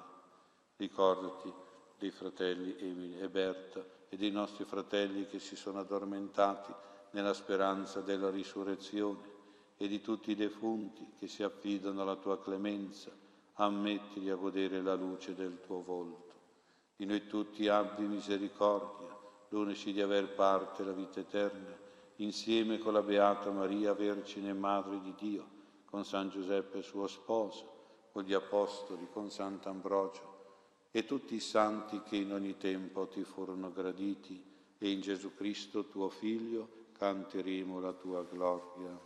Ricordati dei fratelli Emile e Berta e dei nostri fratelli che si sono addormentati nella speranza della risurrezione, e di tutti i defunti che si affidano alla tua clemenza, ammettili a godere la luce del tuo volto. Di noi tutti abbi misericordia, donaci di aver parte la vita eterna, insieme con la Beata Maria, Vergine Madre di Dio, con San Giuseppe suo sposo, con gli Apostoli, con Sant'Ambrogio, e tutti i santi che in ogni tempo ti furono graditi, e in Gesù Cristo, tuo Figlio, canteremo la tua gloria.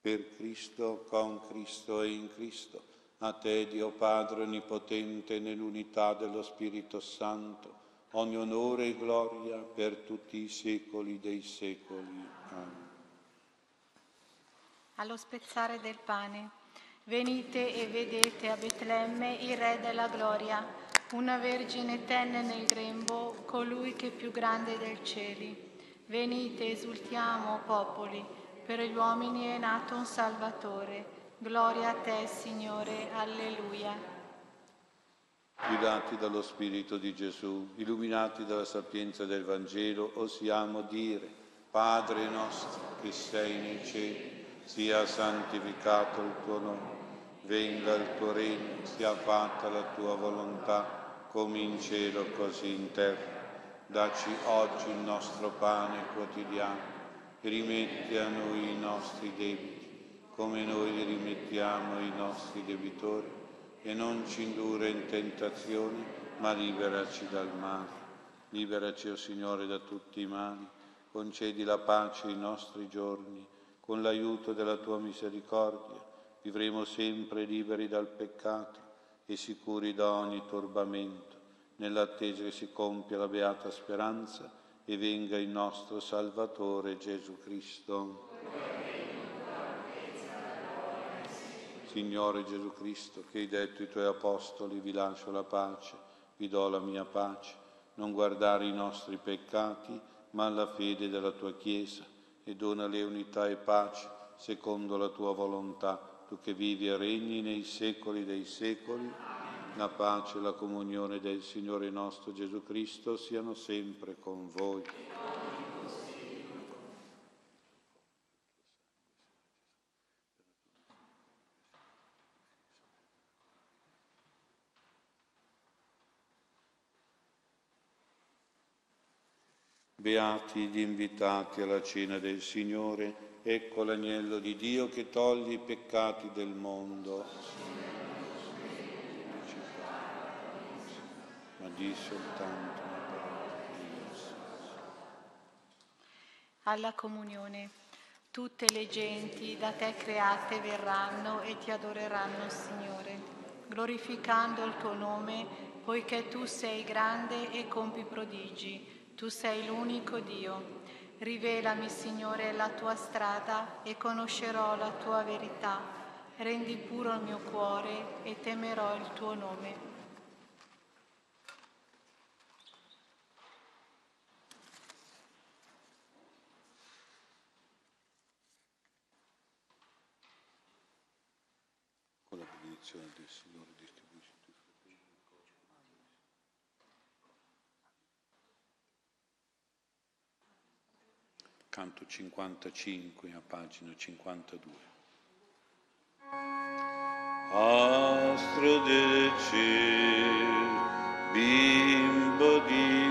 Per Cristo, con Cristo e in Cristo, a te, Dio Padre Onnipotente, nell'unità dello Spirito Santo, ogni onore e gloria per tutti i secoli dei secoli. Amen. Allo spezzare del pane, venite e vedete a Betlemme il Re della Gloria. Una vergine tenne nel grembo colui che è più grande del cieli. Venite, esultiamo, popoli, per gli uomini è nato un Salvatore. Gloria a te, Signore, alleluia. Guidati dallo Spirito di Gesù, illuminati dalla sapienza del Vangelo, osiamo dire: Padre nostro che sei nei cieli, sia santificato il tuo nome, venga il tuo regno, sia fatta la tua volontà, come in cielo così in terra. Dacci oggi il nostro pane quotidiano e rimetti a noi i nostri debiti, come noi li rimettiamo ai nostri debitori, e non ci indurre in tentazione, ma liberaci dal male. Liberaci, o Signore, da tutti i mali, concedi la pace ai nostri giorni, con l'aiuto della tua misericordia vivremo sempre liberi dal peccato e sicuri da ogni turbamento, nell'attesa che si compia la beata speranza e venga il nostro Salvatore Gesù Cristo. Signore Gesù Cristo, che hai detto ai tuoi apostoli: vi lascio la pace, vi do la mia pace, non guardare i nostri peccati, ma la fede della tua Chiesa, e donale unità e pace secondo la tua volontà, tu che vivi e regni nei secoli dei secoli. La pace e la comunione del Signore nostro Gesù Cristo siano sempre con voi. Beati gli invitati alla cena del Signore, ecco l'agnello di Dio che toglie i peccati del mondo. Ma di soltanto una parola di Dio. Alla comunione, tutte le genti da te create verranno e ti adoreranno, Signore, glorificando il tuo nome, poiché tu sei grande e compi prodigi, tu sei l'unico Dio. Rivelami, Signore, la tua strada e conoscerò la tua verità. rendi puro il mio cuore e temerò il tuo nome. Con la benedizione del Signore distribuisci tutti i fratelli del corpo. Canto 55 a pagina 52. Astro del cielo, bimbo di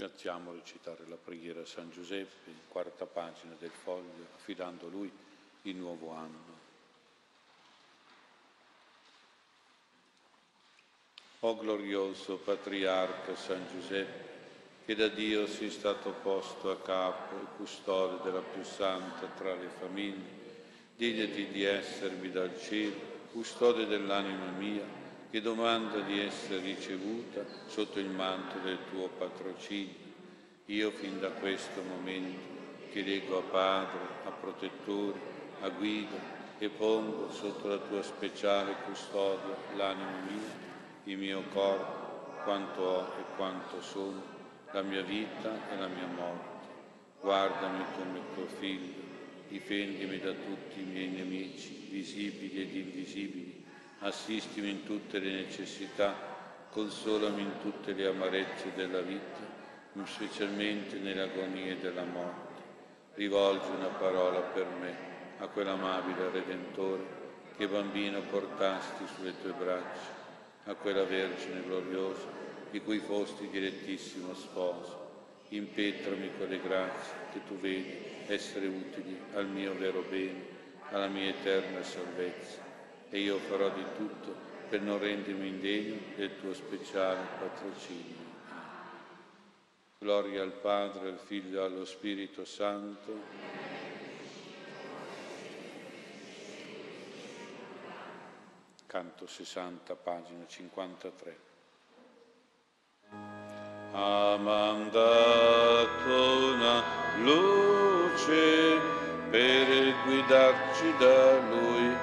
Ci alziamo a recitare la preghiera a San Giuseppe, quarta pagina del foglio, affidando a lui il nuovo anno. O glorioso patriarca San Giuseppe, che da Dio sei stato posto a capo e custode della più santa tra le famiglie, dignati di essermi dal cielo, custode dell'anima mia, che domanda di essere ricevuta sotto il manto del tuo patrocinio. Io fin da questo momento ti leggo a padre, a protettore, a guida e pongo sotto la tua speciale custodia l'anima mia, il mio corpo, quanto ho e quanto sono, la mia vita e la mia morte. Guardami come tuo figlio, difendimi da tutti i miei nemici, visibili ed invisibili, assistimi in tutte le necessità, consolami in tutte le amarezze della vita, specialmente nelle agonie della morte. Rivolgi una parola per me a quell'amabile Redentore che bambino portasti sulle tue braccia, a quella Vergine gloriosa di cui fosti direttissimo sposo. Impetrami quelle grazie che tu vedi essere utili al mio vero bene, alla mia eterna salvezza, e io farò di tutto per non rendermi indegno del tuo speciale patrocinio. Gloria al Padre, al Figlio e allo Spirito Santo. Canto 60, pagina 53. Ha mandato una luce per guidarci da Lui,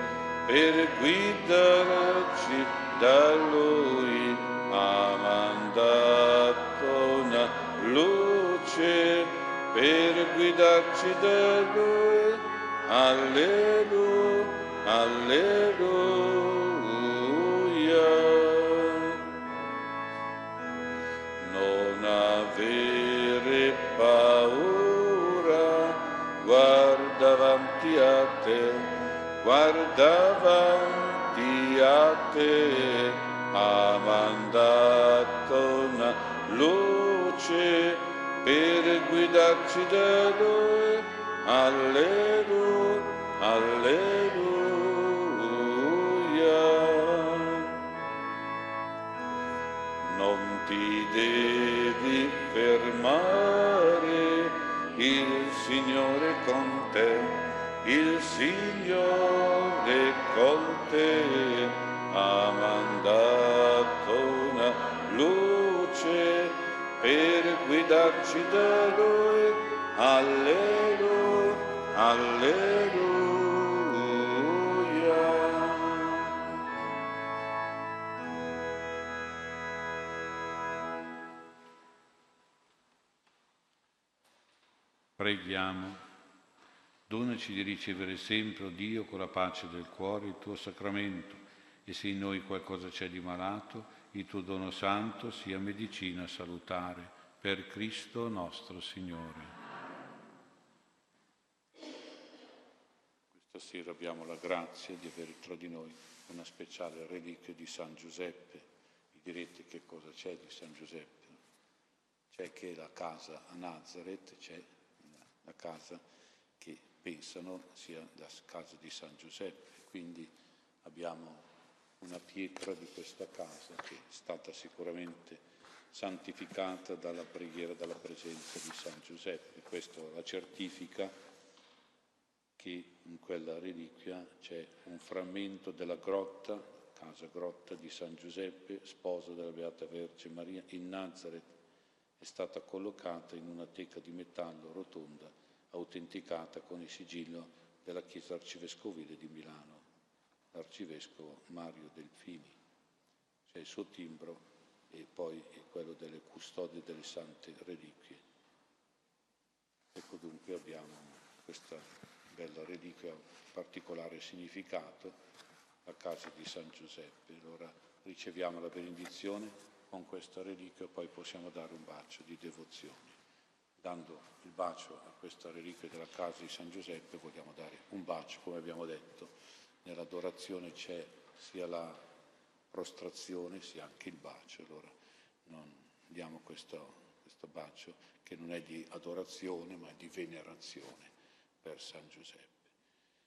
Ha mandato una luce per guidarci da Lui. Alleluia, alleluia. Non avere paura, guarda avanti a te, Ha mandato una luce per guidarci da Lui. Alleluia, alleluia. Non ti devi fermare, il Signore con te, ha mandato una luce per guidarci da Lui. Alleluia, alleluia. Preghiamo, donaci di ricevere sempre, o Dio, con la pace del cuore, il tuo sacramento, e se in noi qualcosa c'è di malato, il tuo dono santo sia medicina salutare, per Cristo nostro Signore. Questa sera abbiamo la grazia di avere tra di noi una speciale reliquia di San Giuseppe. Vi direte che cosa c'è di San Giuseppe? C'è che la casa a Nazareth, c'è la casa che pensano sia la casa di San Giuseppe, quindi abbiamo una pietra di questa casa che è stata sicuramente santificata dalla preghiera, dalla presenza di San Giuseppe. Questa la certifica che in quella reliquia c'è un frammento della grotta, casa grotta di San Giuseppe, sposo della Beata Vergine Maria in Nazareth. È stata collocata in una teca di metallo rotonda, autenticata con il sigillo della Chiesa Arcivescovile di Milano, l'arcivescovo Mario Delfini. C'è il suo timbro e poi quello delle custodie delle sante reliquie. Ecco dunque abbiamo questa bella reliquia, particolare significato, la casa di San Giuseppe. Allora riceviamo la benedizione. Con questa reliquia poi possiamo dare un bacio di devozione. Dando il bacio a questa reliquia della casa di San Giuseppe vogliamo dare un bacio, come abbiamo detto. Nell'adorazione c'è sia la prostrazione sia anche il bacio. Allora non diamo questo bacio che non è di adorazione ma è di venerazione per San Giuseppe.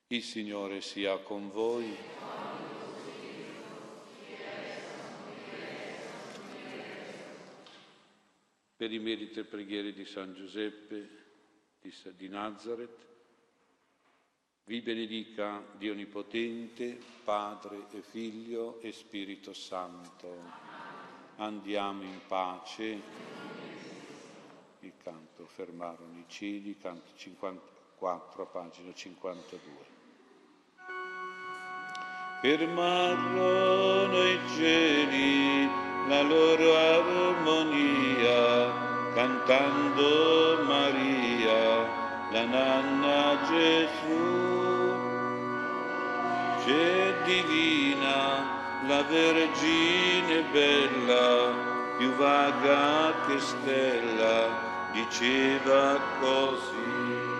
Il Signore sia con voi. Per i meriti e preghiere di San Giuseppe di Nazareth, vi benedica Dio Onnipotente, Padre e Figlio e Spirito Santo. Andiamo in pace. Il canto Fermarono i cieli, canto 54, pagina 52. Fermarono i cieli la loro armonia, cantando Maria, la nanna Gesù. C'è divina la Vergine bella, più vaga che stella, diceva così.